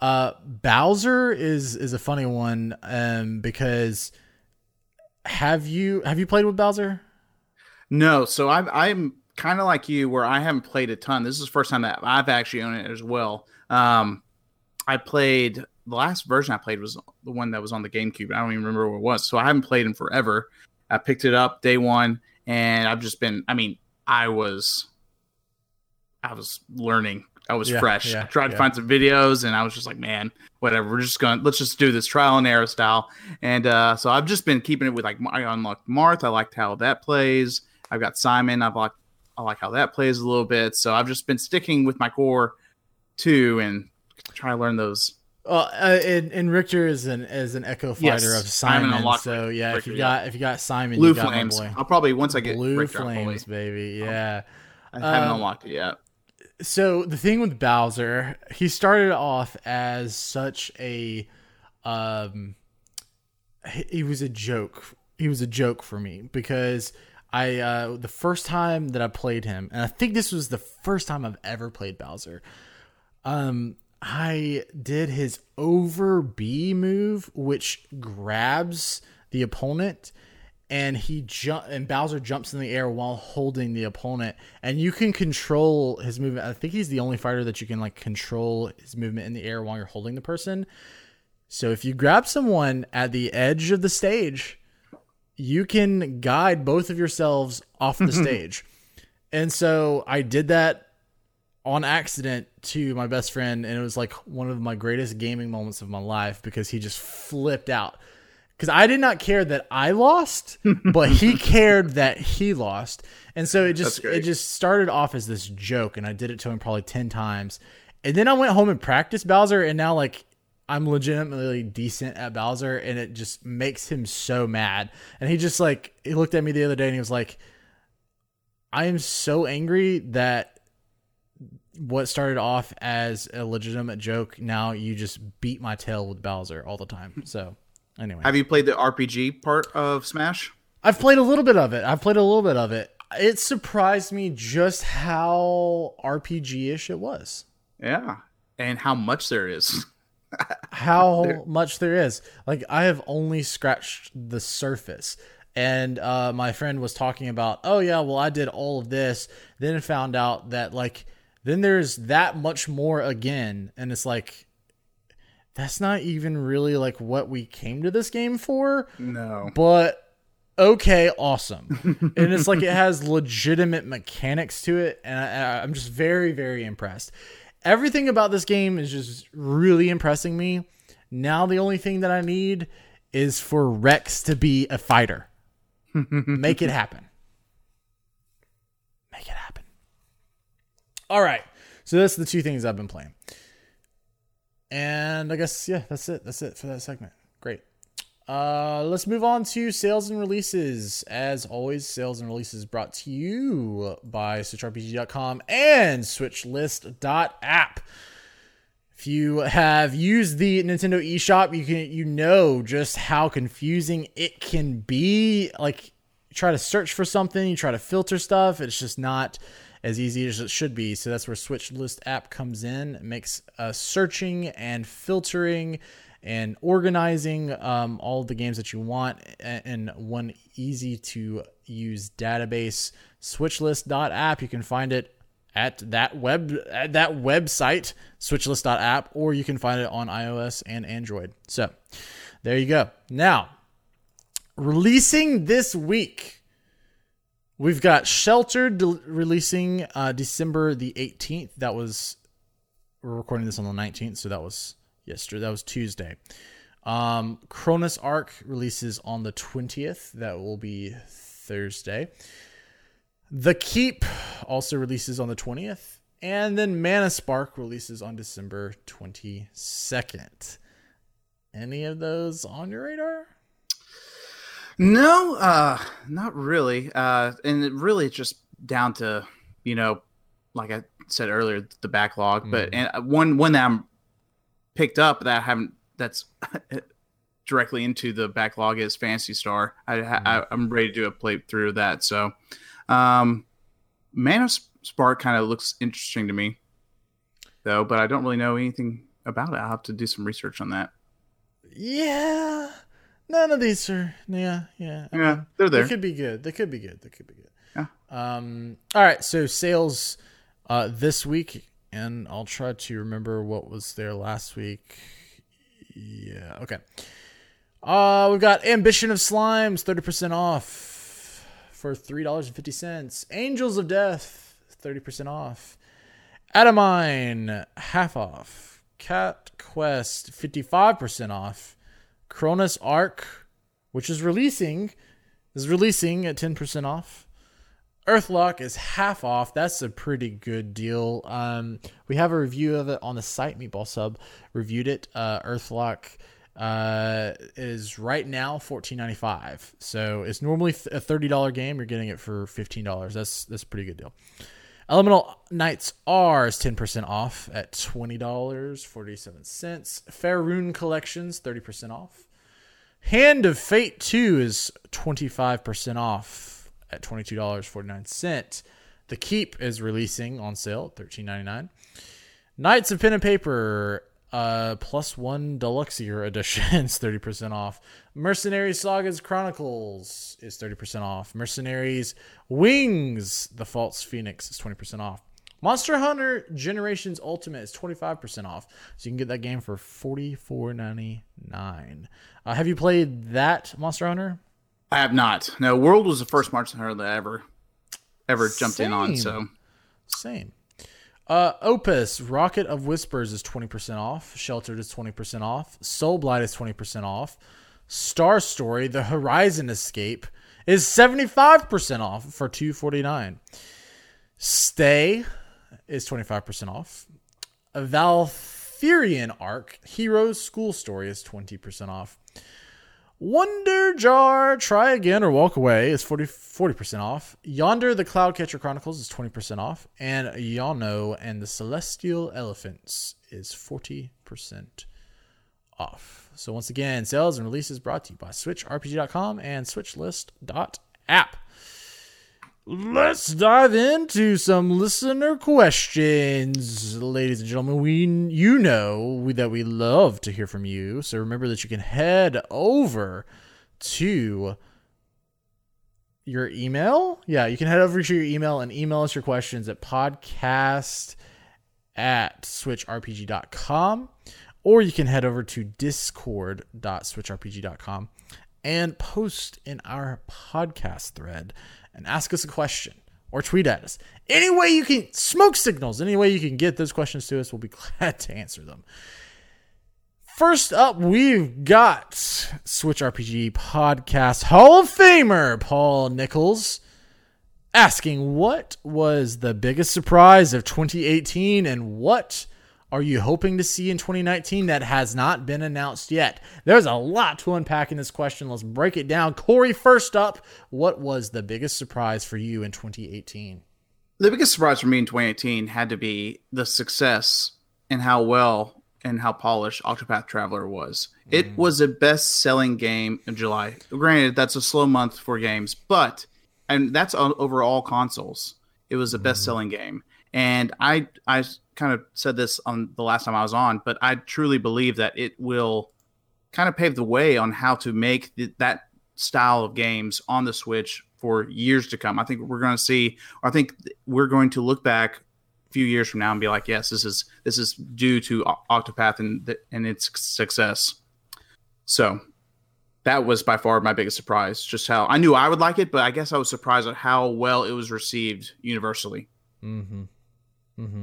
Uh, Bowser is is a funny one um, because have you have you played with Bowser? No, so I'm I'm kind of like you where I haven't played a ton. This is the first time that I've actually owned it as well. Um, I played. The last version I played was the one that was on the GameCube. I don't even remember what it was. So I haven't played in forever. I picked it up day one and I've just been, I mean, I was, I was learning. I was yeah, fresh. Yeah, I tried yeah. to find some videos and I was just like, man, whatever. We're just going to, let's just do this trial and error style. And uh, so I've just been keeping it with like, I unlocked Marth. I liked how that plays. I've got Simon. I've liked, I like how that plays a little bit. So I've just been sticking with my core two and try to learn those. Well, uh, and, and Richter is an is an echo fighter yes, of Simon, Simon so yeah. Richter, if you got yeah. if you got Simon, Blue you got Flames. My boy. I'll probably once I get Blue Richter, Flames, baby, yeah. I'll, I haven't um, unlocked it yet. So the thing with Bowser, he started off as such a, um, he was a joke. He was a joke for me because I uh, the first time that I played him, and I think this was the first time I've ever played Bowser. Um. I did his over B move, which grabs the opponent and he jump and Bowser jumps in the air while holding the opponent, and you can control his movement. I think he's the only fighter that you can like control his movement in the air while you're holding the person. So if you grab someone at the edge of the stage, you can guide both of yourselves off the stage. And so I did that on accident to my best friend, and it was like one of my greatest gaming moments of my life because he just flipped out. Because I did not care that I lost, but he cared that he lost. And so it just it just started off as this joke, and I did it to him probably ten times. And then I went home and practiced Bowser, and now like I'm legitimately decent at Bowser, and it just makes him so mad. And he just like he looked at me the other day and he was like, I am so angry that what started off as a legitimate joke, now you just beat my tail with Bowser all the time. So anyway, have you played the R P G part of Smash? I've played a little bit of it. I've played a little bit of it. It surprised me just how R P G-ish it was. Yeah, and how much there is. how there. much there is. Like, I have only scratched the surface. And uh, my friend was talking about, oh, yeah, well, I did all of this. Then I found out that, like, then there's that much more again. And it's like, that's not even really like what we came to this game for. No. But okay, awesome. And it's like it has legitimate mechanics to it. And I, I'm just very, very impressed. Everything about this game is just really impressing me. Now the only thing that I need is for Rex to be a fighter. Make it happen. Make it happen. All right. So that's the two things I've been playing. And I guess, yeah, that's it. That's it for that segment. Great. Uh, let's move on to sales and releases. As always, sales and releases brought to you by Switch R P G dot com and Switch List dot app. If you have used the Nintendo eShop, you can you know just how confusing it can be. Like, you try to search for something, you try to filter stuff, it's just not as easy as it should be. So that's where Switch List app comes in. It makes uh, searching and filtering and organizing um, all of the games that you want in one easy-to-use database. Switch List dot app, you can find it at that web at that website, switch list dot app, or you can find it on iOS and Android. So there you go. Now, releasing this week, we've got Shelter de- releasing uh, December the eighteenth. That was, we're recording this on the nineteenth, so that was yesterday. That was Tuesday. Um, Cronus Arc releases on the twentieth. That will be Thursday. The Keep also releases on the twentieth. And then Mana Spark releases on December twenty-second. Any of those on your radar? No, uh, not really. Uh, and it really it's just down to, you know, like I said earlier, the backlog. Mm. But and one, one that I'm picked up that I haven't, that's directly into the backlog is Phantasy Star. I, mm. I, I'm ready to do a playthrough of that. So, um, Mana Spark kind of looks interesting to me, though, but I don't really know anything about it. I'll have to do some research on that. Yeah, none of these are. Yeah, yeah, I yeah. Mean, they're there. They could be good. They could be good. They could be good. Yeah. Um. All right. So sales, uh, this week, and I'll try to remember what was there last week. Yeah. Okay. Uh, we've got Ambition of Slimes, thirty percent off for three dollars and fifty cents. Angels of Death, thirty percent off. Atomine, half off. Cat Quest, fifty-five percent off. Cronus Arc, which is releasing, is releasing at ten percent off. Earthlock is half off. That's a pretty good deal. Um, we have a review of it on the site. Meatball Sub reviewed it. Uh, Earthlock uh is right now fourteen ninety-five, so it's normally a thirty dollar game. You're getting it for fifteen dollars. That's that's a pretty good deal. Elemental Knights R is ten percent off at twenty dollars and forty-seven cents. Faerun Collections, thirty percent off. Hand of Fate two is twenty-five percent off at twenty-two dollars and forty-nine cents. The Keep is releasing on sale at thirteen ninety-nine. Knights of Pen and Paper Uh, plus one Deluxier Edition is thirty percent off. Mercenary Saga's Chronicles is thirty percent off. Mercenaries Wings, The False Phoenix, is twenty percent off. Monster Hunter Generations Ultimate is twenty-five percent off. So you can get that game for forty-four ninety-nine. Uh, have you played that Monster Hunter? I have not. No, World was the first Monster Hunter that I ever, ever jumped Same. in on. So Same. Uh, Opus, Rocket of Whispers is twenty percent off. Sheltered is twenty percent off. Soul Blight is twenty percent off. Star Story, The Horizon Escape is seventy-five percent off for two forty-nine. Stay is twenty-five percent off. Valfurion Arc, Heroes School Story is twenty percent off. Wonder Jar, Try Again or Walk Away is forty percent off. Yonder, the Cloudcatcher Chronicles is twenty percent off. And Yano and the Celestial Elephants is forty percent off. So once again, sales and releases brought to you by Switch R P G dot com and Switch List dot app. Let's dive into some listener questions, ladies and gentlemen. We, you know we, that we love to hear from you, so remember that you can head over to your email. Yeah, you can head over to your email and email us your questions at podcast at switch r p g dot com, or you can head over to discord dot switch r p g dot com and post in our podcast thread and ask us a question or tweet at us. Any way you can, smoke signals, any way you can get those questions to us, we'll be glad to answer them. First up, we've got Switch R P G Podcast Hall of Famer Paul Nichols asking, what was the biggest surprise of twenty eighteen and what are you hoping to see in twenty nineteen that has not been announced yet? There's a lot to unpack in this question. Let's break it down. Corey, first up, what was the biggest surprise for you in twenty eighteen? The biggest surprise for me in twenty eighteen had to be the success and how well and how polished Octopath Traveler was. Mm. It was the best-selling game in July. Granted, that's a slow month for games, but and that's over all consoles. It was the mm. best-selling game. And I, I kind of said this on the last time I was on, but I truly believe that it will kind of pave the way on how to make th- that style of games on the Switch for years to come. I think we're going to see, or I think we're going to look back a few years from now and be like, yes, this is this is due to o- Octopath and th- and its success. So that was by far my biggest surprise. Just how I knew I would like it, but I guess I was surprised at how well it was received universally. Mm-hmm. Mm-hmm.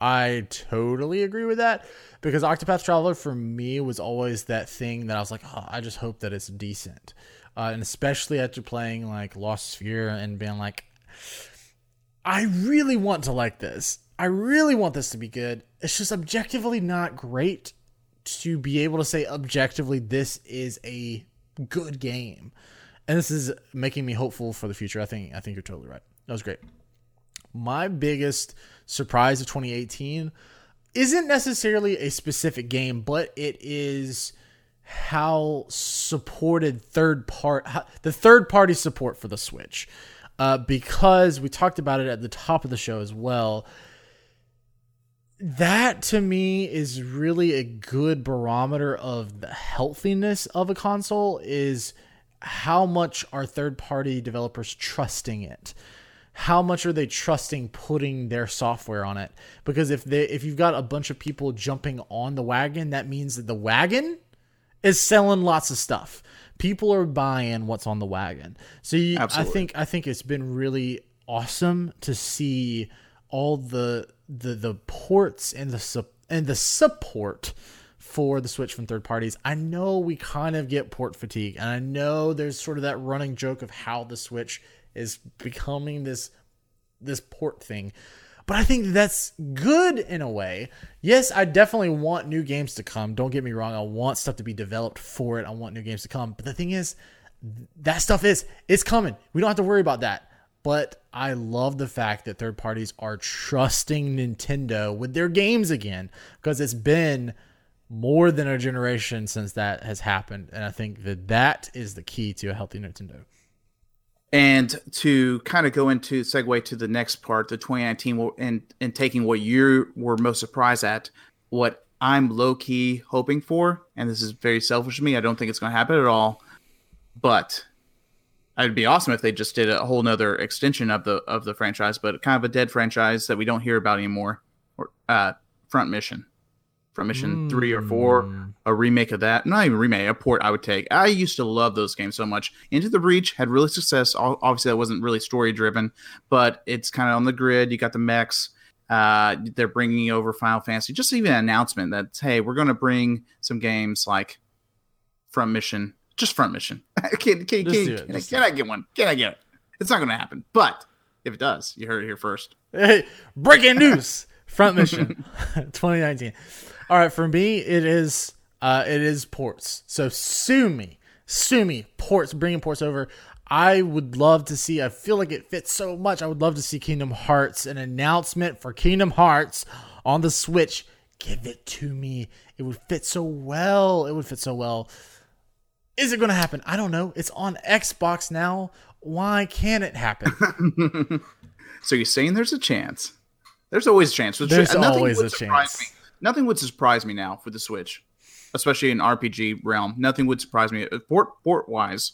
I totally agree with that, because Octopath Traveler for me was always that thing that I was like, oh, I just hope that it's decent. Uh, and especially after playing like Lost Sphere and being like, I really want to like this. I really want this to be good. It's just objectively not great to be able to say objectively, this is a good game. And this is making me hopeful for the future. I think, I think you're totally right. That was great. My biggest surprise of twenty eighteen isn't necessarily a specific game, but it is how supported third part, how, the third party support for the Switch, uh, because we talked about it at the top of the show as well. That to me is really a good barometer of the healthiness of a console, is how much are third party developers trusting it. How much are they trusting putting their software on it? Because if they, if you've got a bunch of people jumping on the wagon, that means that the wagon is selling lots of stuff. People are buying what's on the wagon. So you, I think I think it's been really awesome to see all the the the ports and the and the support for the Switch from third parties. I know we kind of get port fatigue, and I know there's sort of that running joke of how the Switch is becoming this this port thing. But I think that's good in a way. Yes, I definitely want new games to come. Don't get me wrong. I want stuff to be developed for it. I want new games to come. But the thing is, that stuff is, it's coming. We don't have to worry about that. But I love the fact that third parties are trusting Nintendo with their games again, because it's been more than a generation since that has happened. And I think that that is the key to a healthy Nintendo. And to kind of go into segue to the next part, the twenty nineteen, and and taking what you were most surprised at, what I'm low-key hoping for, and this is very selfish of me, I don't think it's going to happen at all, but it'd be awesome if they just did a whole nother extension of the of the franchise, but kind of a dead franchise that we don't hear about anymore. Or uh, Front Mission. Front Mission mm. three or four, a remake of that. Not even remake, a port I would take. I used to love those games so much. Into the Breach had really success. Obviously, that wasn't really story-driven, but it's kind of on the grid. You got the mechs. Uh, they're bringing over Final Fantasy. Just even an announcement that, hey, we're going to bring some games like Front Mission. Just Front Mission. can, can, just can, can, I, can I get one? Can I get it? It's not going to happen. But if it does, you heard it here first. Hey, breaking news. Front Mission twenty nineteen. All right, for me, it is uh, it is ports. So sue me. Sue me. Ports. Bringing ports over. I would love to see, I feel like it fits so much. I would love to see Kingdom Hearts, an announcement for Kingdom Hearts on the Switch. Give it to me. It would fit so well. It would fit so well. Is it going to happen? I don't know. It's on Xbox now. Why can't it happen? So you're saying there's a chance. There's always a chance. There's Nothing always a chance. Me. Nothing would surprise me now for the Switch, especially in R P G realm. Nothing would surprise me port port wise.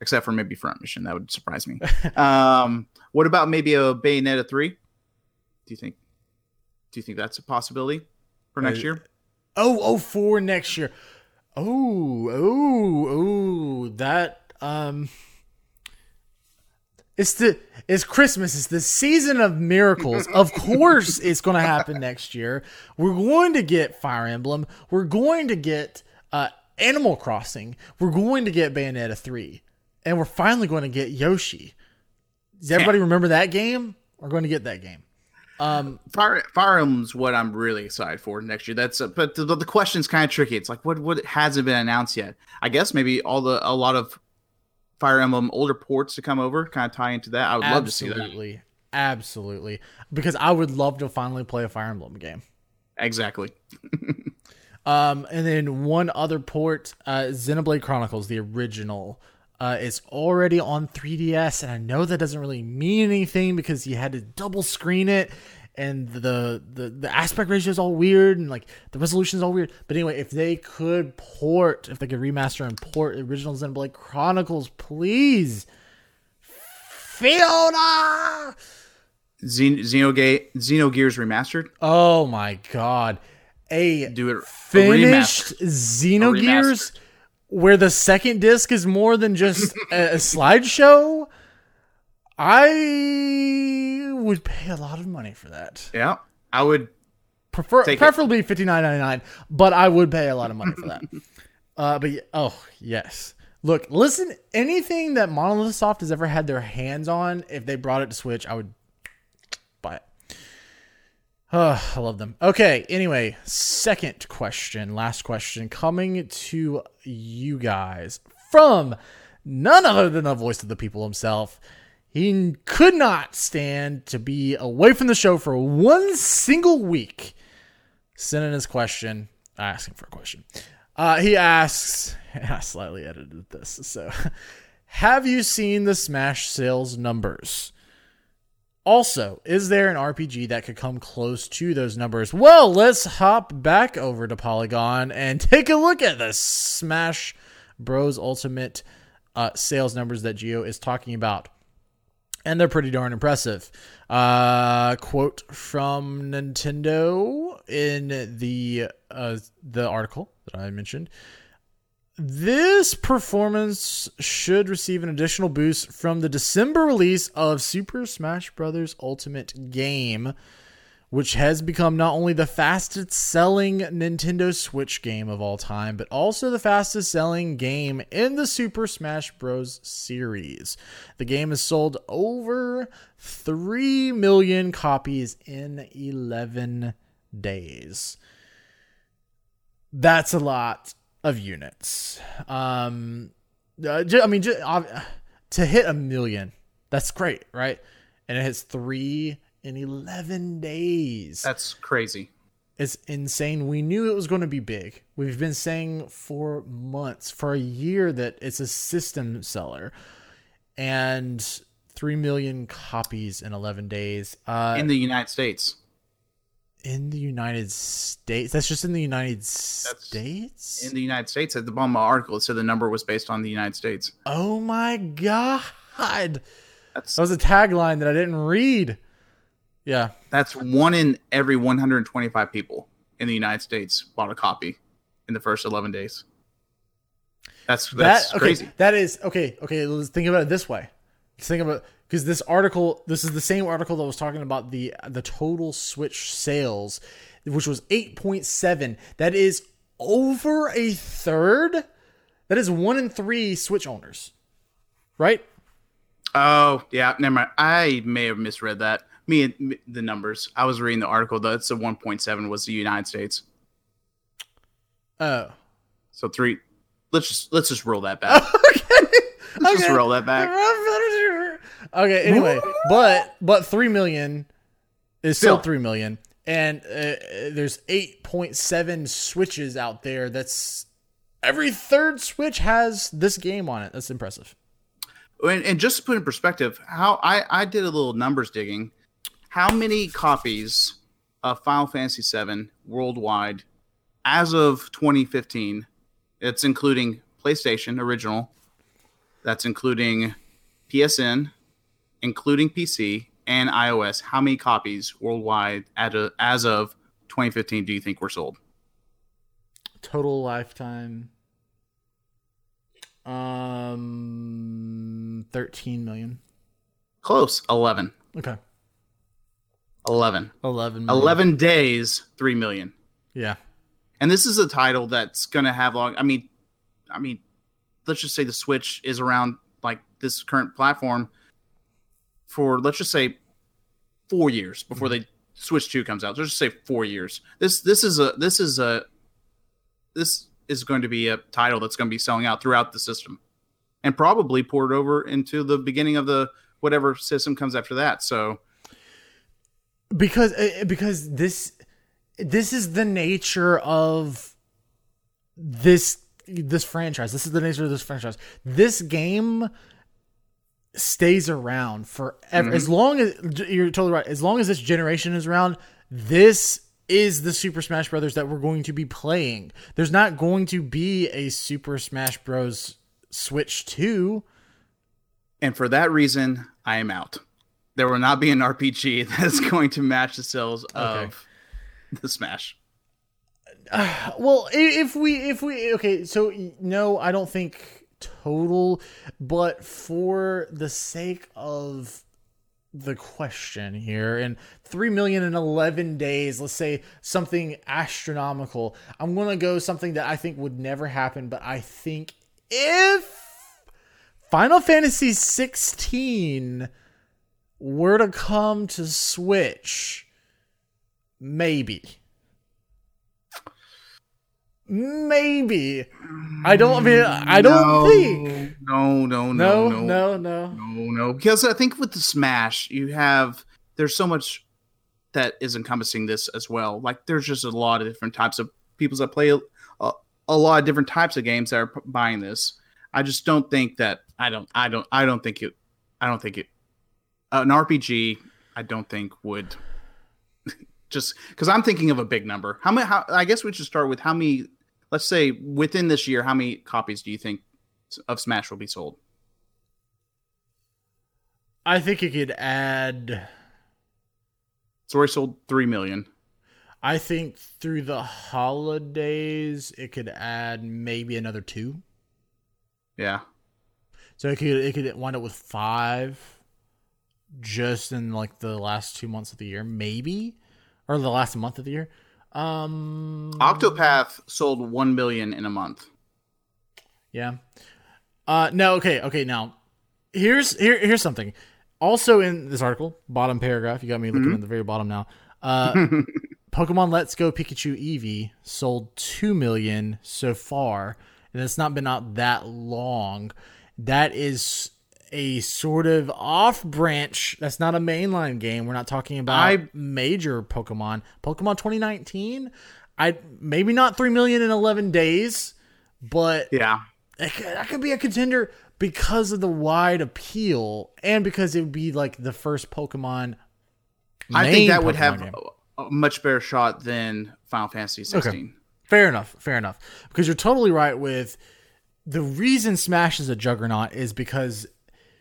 Except for maybe Front Mission. That would surprise me. Um, what about maybe a Bayonetta three? Do you think Do you think that's a possibility for next uh, year? Oh, oh, for next year. Oh, oh, oh, that... Um, it's, the, it's Christmas. It's the season of miracles. Of course it's going to happen next year. We're going to get Fire Emblem. We're going to get uh, Animal Crossing. We're going to get Bayonetta three. And we're finally going to get Yoshi. Does everybody yeah. remember that game? We're going to get that game. Um, Fire, Fire Emblem's what I'm really excited for next year. That's a, but the, the question's kind of tricky. It's like what what hasn't been announced yet. I guess maybe all the a lot of Fire Emblem older ports to come over kind of tie into that. I would absolutely, love to see that. Absolutely, because I would love to finally play a Fire Emblem game. Exactly. um, and then one other port, uh, Xenoblade Chronicles, the original. Uh, it's already on three D S, and I know that doesn't really mean anything because you had to double screen it, and the the, the aspect ratio is all weird, and like the resolution is all weird. But anyway, if they could port, if they could remaster and port original Xenoblade Chronicles, please, Fiona. Zen- Xenoga- Xenogears remastered. Oh my god, a do it finished a Xenogears. A where the second disc is more than just a slideshow, I would pay a lot of money for that. Yeah, I would prefer preferably fifty-nine ninety-nine, but I would pay a lot of money for that. uh, but oh yes, look, listen, anything that Monolith Soft has ever had their hands on, if they brought it to Switch, I would buy it. Uh, I love them. Okay. Anyway, second question, last question coming to you guys from none other than the voice of the people himself. He could not stand to be away from the show for one single week. Send in his question. I asked him for a question. Uh, he asks, and I slightly edited this. So have you seen the Smash sales numbers? Also, is there an R P G that could come close to those numbers? Well, let's hop back over to Polygon and take a look at the Smash Bros. Ultimate uh, sales numbers that Geo is talking about. And they're pretty darn impressive. Uh, quote from Nintendo in the uh, the article that I mentioned. This performance should receive an additional boost from the December release of Super Smash Brothers Ultimate game, which has become not only the fastest selling Nintendo Switch game of all time, but also the fastest selling game in the Super Smash Bros. Series. The game has sold over three million copies in eleven days. That's a lot of units. Um, uh, j- I mean, j- uh, to hit a million, that's great, right? And it hits three in eleven days. That's crazy. It's insane. We knew it was going to be big. We've been saying for months, for a year, that it's a system seller. And three million copies in eleven days. Uh, in the United States. in the United States. That's just in the United That's States? In the United States. At the bottom of the article, it said the number was based on the United States. Oh my God. That's, that was a tagline that I didn't read. Yeah. That's one in every one hundred twenty-five people in the United States bought a copy in the first eleven days. That's, that's that, okay, crazy. That is, okay, okay, let's think about it this way. Let's think about, because this article, this is the same article that was talking about the the total Switch sales, which was eight point seven. That is over a third. That is one in three Switch owners, right? Oh, yeah, never mind. I may have misread that. Me and the numbers. I was reading the article, though. It's a one point seven was the United States. Oh. So three... Let's just let's just roll that back. Okay. Let's okay. just roll that back. Okay. Anyway, but but three million is still, still three million, and uh, there's eight point seven Switches out there. That's every third Switch has this game on it. That's impressive. And, and just to put in perspective, how I, I did a little numbers digging. How many copies of Final Fantasy seven worldwide as of twenty fifteen? It's including PlayStation original. That's including P S N, including P C and iOS. How many copies worldwide at a, as of twenty fifteen do you think were sold? Total lifetime, um, thirteen million. Close, eleven. Okay. eleven. eleven million. eleven days, three million. Yeah. And this is a title that's going to have long... I mean, I mean, let's just say the Switch is around, like, this current platform for, let's just say, four years before mm-hmm. they Switch two comes out. Let's just say four years. This this is a this is a this is going to be a title that's going to be selling out throughout the system, and probably poured over into the beginning of the whatever system comes after that. So, because because this. This is the nature of this this franchise. This is the nature of this franchise. This game stays around forever. Mm-hmm. As long as you're totally right. As long as this generation is around, this is the Super Smash Brothers that we're going to be playing. There's not going to be a Super Smash Bros. Switch two. And for that reason, I am out. There will not be an R P G that's going to match the sales of... Okay. The Smash. Uh, well, if we, if we, okay, so no, I don't think total, but for the sake of the question here, and three million in eleven days, let's say something astronomical, I'm going to go something that I think would never happen, but I think if Final Fantasy sixteen were to come to Switch... Maybe. Maybe. I don't I mean I don't no, think. No, no, no, no. No, no, no. No, no. Because I think with the Smash, you have there's so much that is encompassing this as well. Like there's just a lot of different types of people that play a, a, a lot of different types of games that are p- buying this. I just don't think that I don't I don't I don't think it I don't think it uh, an R P G I don't think would just because I'm thinking of a big number. How many? How, I guess we should start with how many. Let's say within this year, how many copies do you think of Smash will be sold? I think you could add. It's already sold three million. I think through the holidays, it could add maybe another two. Yeah. So it could it could wind up with five, just in like the last two months of the year, maybe. Or the last month of the year. Um, Octopath sold one million in a month. Yeah. Uh, no, okay, okay. Now, here's here here's something. Also in this article, bottom paragraph, you got me looking mm-hmm. at the very bottom now. Uh, Pokemon Let's Go Pikachu Eevee sold two million so far. And it's not been out that long. That is... a sort of off branch. That's not a mainline game. We're not talking about I, major Pokemon. Pokemon twenty nineteen. I maybe not three million in eleven days, but yeah, it, that could be a contender because of the wide appeal and because it would be like the first Pokemon. I think that would Pokemon have game. a much better shot than Final Fantasy sixteen. Okay. Fair enough. Fair enough. Because you're totally right with the reason Smash is a juggernaut is because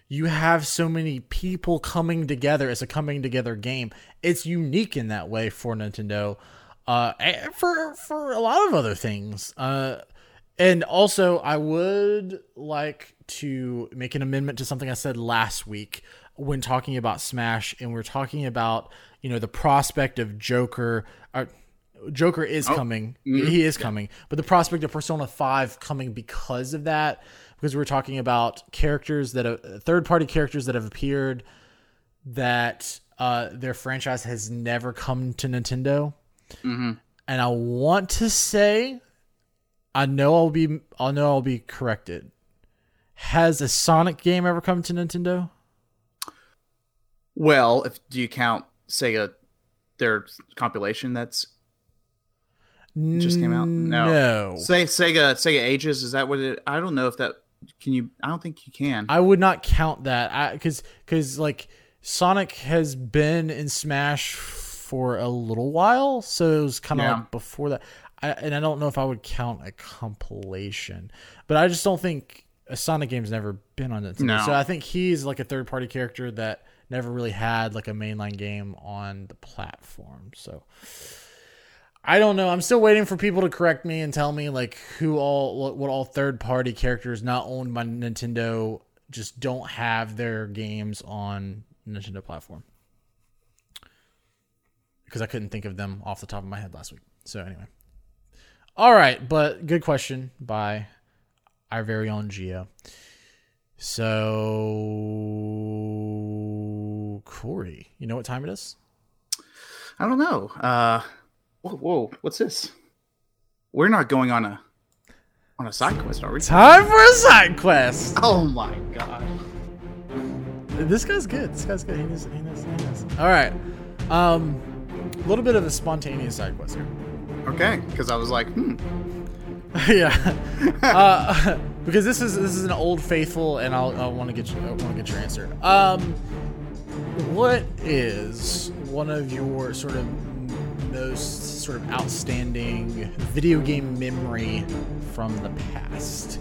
you have so many people coming together. It's a coming together game. It's unique in that way for Nintendo, uh, and for, for a lot of other things. Uh, and also I would like to make an amendment to something I said last week when talking about Smash, and we're talking about, you know, the prospect of Joker, or Joker is oh. coming. Mm-hmm. He is coming. But the prospect of Persona five coming because of that, because we're talking about characters that uh, third-party characters that have appeared that uh, their franchise has never come to Nintendo. Mm-hmm. And I want to say, I know I'll be, I know I'll be corrected. Has a Sonic game ever come to Nintendo? Well, if do you count Sega, their compilation that's just came out? No. no. Say Sega Sega Ages, is that what it I don't know if that can you I don't think you can. I would not count that. I cuz cuz like Sonic has been in Smash for a little while, so it was kind of yeah. like before that. I, and I don't know if I would count a compilation. But I just don't think a Sonic game's never been on Nintendo. No. So I think he's like a third party character that never really had like a mainline game on the platform. So I don't know. I'm still waiting for people to correct me and tell me like who all, what all third party characters not owned by Nintendo just don't have their games on Nintendo platform. Because I couldn't think of them off the top of my head last week. So anyway. All right. But good question by our very own Geo. So Corey, you know what time it is? I don't know. Uh, Whoa, whoa, what's this? We're not going on a on a side quest, are we? Time for a side quest! Oh my god. This guy's good. This guy's good. He knows, he knows, he knows. Alright. Um, a little bit of a spontaneous side quest here. Okay, because I was like, hmm. yeah. uh, because this is this is an old faithful, and I'll, I'll want to get you, I want to get your answer. Um, what is one of your sort of most sort of outstanding video game memory from the past?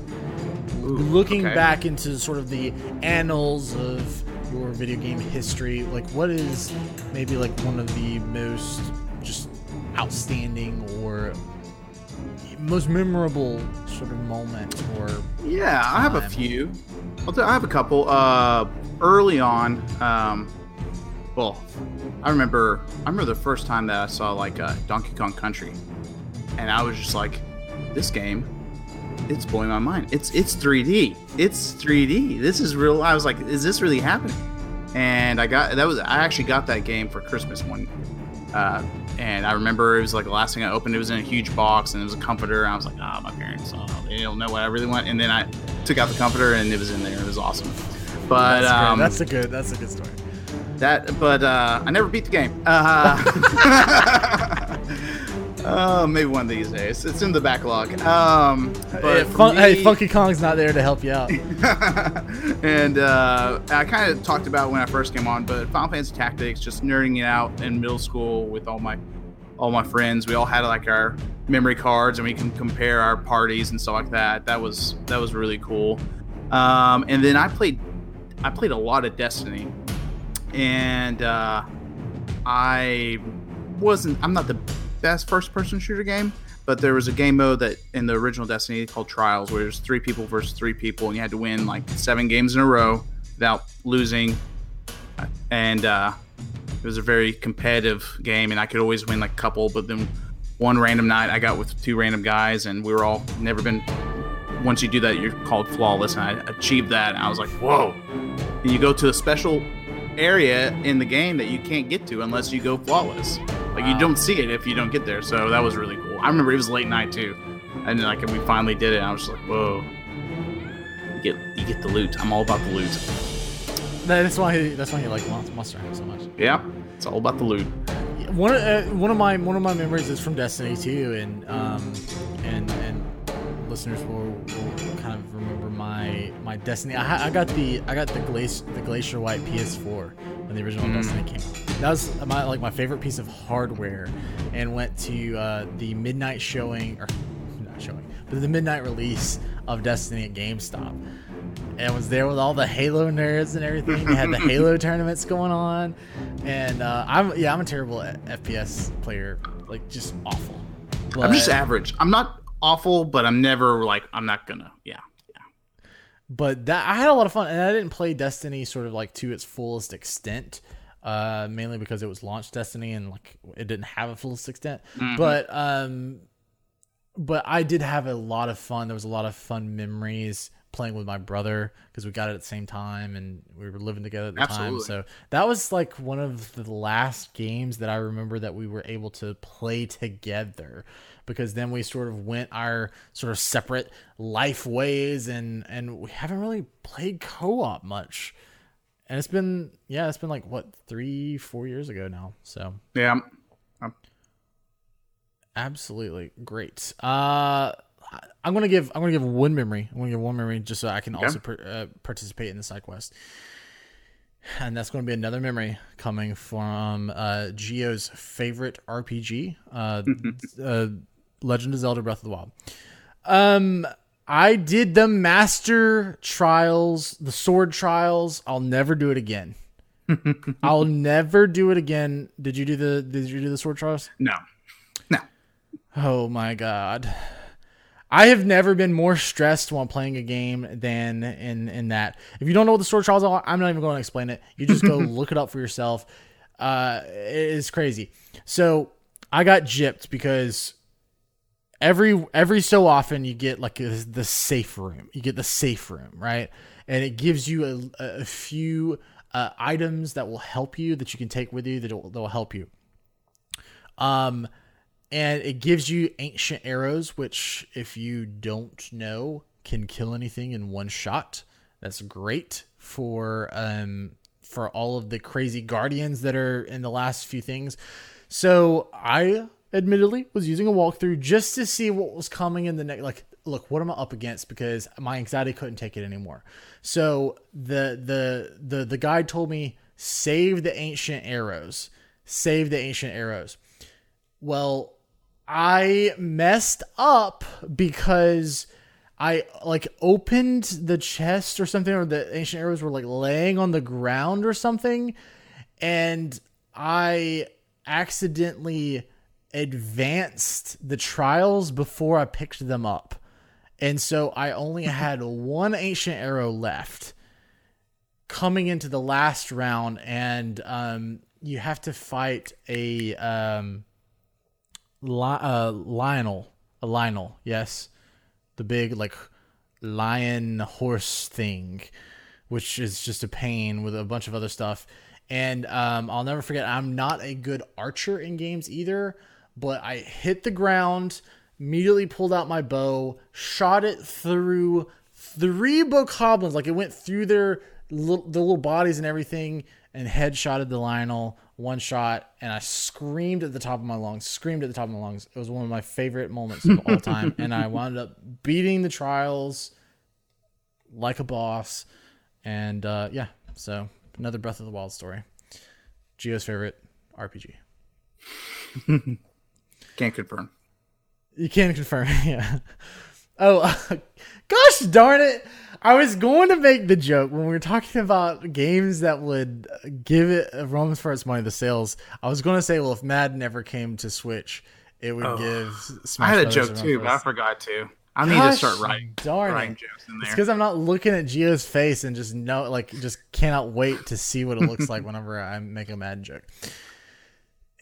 Ooh, Looking okay. back into sort of the annals of your video game history, like what is maybe like one of the most just outstanding or most memorable sort of moment or yeah, time? I have a few. I'll tell, I have a couple. Uh, early on, um, well, I remember I remember the first time that I saw like uh, Donkey Kong Country, and I was just like, this game, it's blowing my mind. It's it's three D. It's three D. This is real. I was like, is this really happening? And I got that was I actually got that game for Christmas one, uh, and I remember it was like the last thing I opened. It was in a huge box and it was a comforter. And I was like, ah, oh, my parents, oh, they don't know what I really want. And then I took out the comforter and it was in there. It was awesome. But that's, um, that's a good that's a good story. That, but uh, I never beat the game. Uh, uh, maybe one of these days. It's in the backlog. Um, but hey, fun- me, hey, Funky Kong's not there to help you out. and uh, I kind of talked about when I first came on, but Final Fantasy Tactics, just nerding it out in middle school with all my all my friends. We all had like our memory cards, and we can compare our parties and stuff like that. That was that was really cool. Um, and then I played I played a lot of Destiny. And uh, I wasn't, I'm not the best first person shooter game, but there was a game mode that in the original Destiny called Trials, where there's three people versus three people, and you had to win like seven games in a row without losing. And uh, it was a very competitive game, and I could always win like a couple, but then one random night I got with two random guys, and we were all never been, once you do that, you're called flawless. And I achieved that, and I was like, whoa. And you go to a special area in the game that you can't get to unless you go flawless. Like wow. You don't see it if you don't get there. So that was really cool. I remember it was late night too, and like we finally did it. And I was just like, whoa! You get you get the loot. I'm all about the loot. That's why he, that's why he likes Monster Hunter so much. Yeah, it's all about the loot. One uh, one of my one of my memories is from Destiny two, and um and and listeners will, will kind of remember my. My Destiny. I, I got the I got the glacier the glacier white P S four, when the original mm. Destiny came. That was my like my favorite piece of hardware, and went to uh, the midnight showing or not showing, but the midnight release of Destiny at GameStop, and was there with all the Halo nerds and everything. They had the Halo tournaments going on, and uh, I'm yeah I'm a terrible F P S player, like just awful. But I'm just average. I'm not awful, but I'm never like I'm not gonna yeah. But that I had a lot of fun, and I didn't play Destiny sort of like to its fullest extent, uh, mainly because it was launch Destiny and like it didn't have a fullest extent. Mm-hmm. But um, but I did have a lot of fun. There was a lot of fun memories playing with my brother because we got it at the same time and we were living together at the Absolutely. time. So that was like one of the last games that I remember that we were able to play together. Because then we sort of went our sort of separate life ways, and, and we haven't really played co-op much. And it's been, yeah, it's been like, what, three, four years ago now. So yeah, I'm, I'm. Absolutely great. Uh, I'm gonna give I'm gonna give one memory. I'm gonna give one memory just so I can okay. also per, uh, participate in the side quest. And that's going to be another memory coming from uh, Geo's favorite R P G. Uh, uh, Legend of Zelda Breath of the Wild. Um, I did the master trials, the sword trials. I'll never do it again. I'll never do it again. Did you do the Did you do the sword trials? No, no. Oh my god, I have never been more stressed while playing a game than in in that. If you don't know what the sword trials are, I'm not even going to explain it. You just go look it up for yourself. Uh, it's crazy. So I got gypped because. Every every so often you get like a, the safe room. You get the safe room, right? And it gives you a, a few uh, items that will help you that you can take with you that will, that will help you. Um, and it gives you ancient arrows, which if you don't know can kill anything in one shot. That's great for um for all of the crazy guardians that are in the last few things. So I. admittedly was using a walkthrough just to see what was coming in the next, like, look, what am I up against? Because my anxiety couldn't take it anymore. So the, the, the, the guide told me, save the ancient arrows, save the ancient arrows. Well, I messed up because I like opened the chest or something, or the ancient arrows were like laying on the ground or something. And I accidentally advanced the trials before I picked them up. And so I only had one ancient arrow left coming into the last round. And, um, you have to fight a, um, li- uh, Lionel, a Lionel. Yes. The big, like, lion horse thing, which is just a pain with a bunch of other stuff. And, um, I'll never forget. I'm not a good archer in games either. But I hit the ground, immediately pulled out my bow, shot it through three bokoblins. Like, it went through their li- the little bodies and everything, and headshotted the Lionel one shot. And I screamed at the top of my lungs, screamed at the top of my lungs. It was one of my favorite moments of all time. And I wound up beating the trials like a boss. And uh, yeah, so another Breath of the Wild story. Geo's favorite R P G. Can't confirm. You can't confirm, yeah. Oh, uh, gosh darn it. I was going to make the joke when we were talking about games that would give it a run for its money, the sales. I was going to say, well, if Madden ever came to Switch, it would oh, give Smash I had Brothers a joke, a too, but I forgot to. I gosh need to start writing, darn writing it. jokes in there. It's because I'm not looking at Geo's face and just know, like, just cannot wait to see what it looks like whenever I make a Madden joke.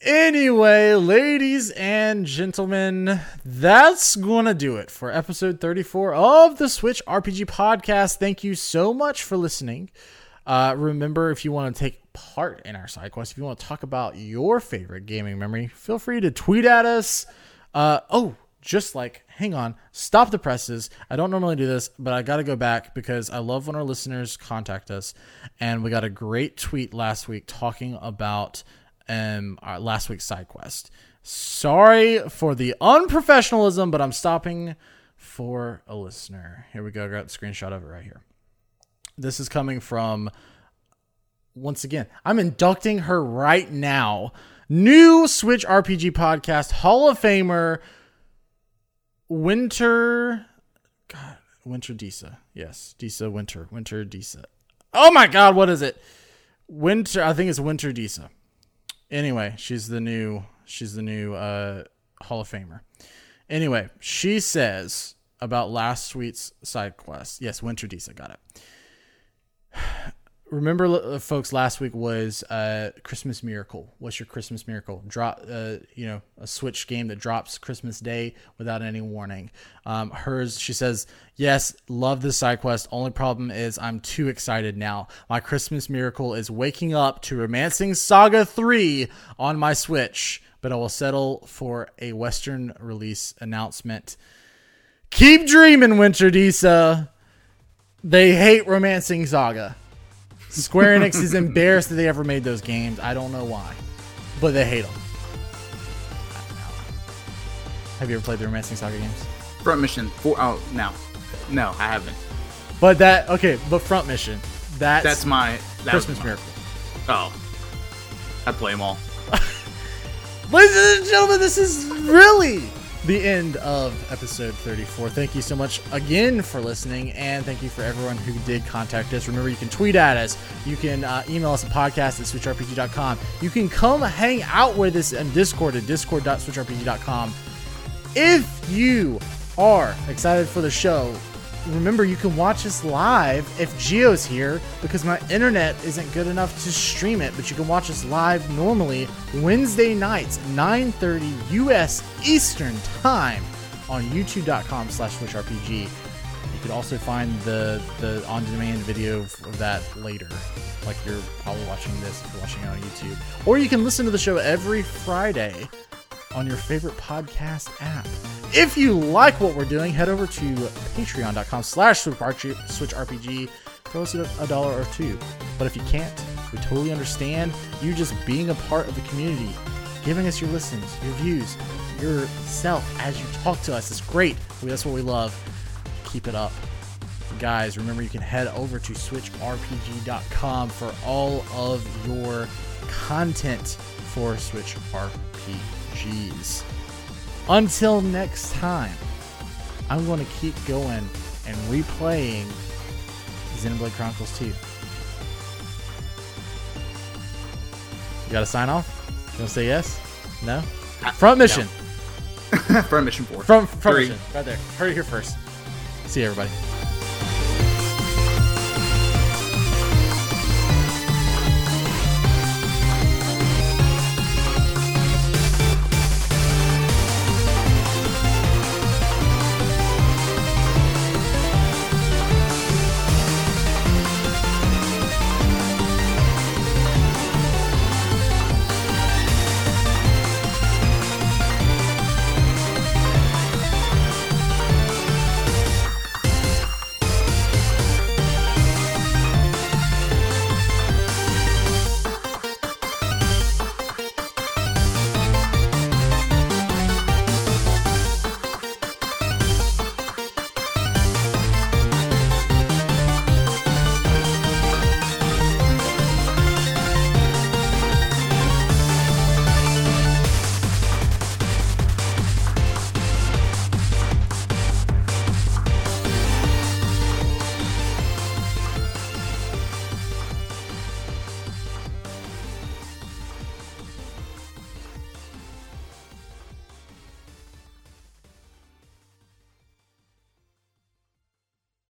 Anyway, ladies and gentlemen, that's going to do it for episode thirty-four of the Switch R P G Podcast. Thank you so much for listening. Uh, remember, if you want to take part in our side quest, if you want to talk about your favorite gaming memory, feel free to tweet at us. Uh, oh, just like, hang on, stop the presses. I don't normally do this, but I got to go back because I love when our listeners contact us. And we got a great tweet last week talking about um our last week's side quest. Sorry for the unprofessionalism, but I'm stopping for a listener. Here we go. I got a screenshot of it right here. This is coming from once again, I'm inducting her right now. New Switch R P G Podcast Hall of Famer, Winter, God, Winter Disa. Yes, Disa Winter, Winter Disa. Oh my God, what is it? Winter, I think it's Winter Disa. Anyway, she's the new, she's the new uh, Hall of Famer. Anyway, she says about last week's side quest. Yes, Winter Disa, got it. Remember, uh, folks, last week was uh, Christmas Miracle. What's your Christmas miracle? Drop, uh, you know, a Switch game that drops Christmas Day without any warning. Um, hers, she says, yes, love this side quest. Only problem is I'm too excited now. My Christmas miracle is waking up to Romancing Saga three on my Switch, but I will settle for a Western release announcement. Keep dreaming, Winter Disa. They hate Romancing Saga. Square Enix is embarrassed that they ever made those games. I don't know why, but they hate them. Have you ever played the Romancing Saga games? Front Mission. For, oh, no. No, I haven't. But that, okay, but Front Mission. That's, that's my that Christmas my, miracle. Oh. I play them all. Ladies and gentlemen, this is really the end of episode thirty-four. Thank you so much again for listening, and thank you for everyone who did contact us. Remember, you can tweet at us. You can uh, email us at podcast at switch r p g dot com. You can come hang out with us on Discord at discord dot switch r p g dot com. If you are excited for the show, remember, you can watch us live if Geo's here, because my internet isn't good enough to stream it, but you can watch us live normally Wednesday nights, nine thirty U S Eastern Time on youtube dot com slash switch r p g. You could also find the, the on-demand video of that later, like you're probably watching this if you're watching it on YouTube. Or you can listen to the show every Friday on your favorite podcast app. If you like what we're doing, head over to patreon dot com slash switch r p g. Throw us a dollar or two. But if you can't, we totally understand you just being a part of the community, giving us your listens, your views, yourself as you talk to us. It's great. That's what we love. Keep it up. Guys, remember, you can head over to switch r p g dot com for all of your content for Switch R P Gs. Until next time, I'm going to keep going and replaying Xenoblade Chronicles two. You got to sign off? You want to say yes? No? Front Mission. No. Front Mission four. Front, front Mission. Right there. Heard it here first. See you, everybody.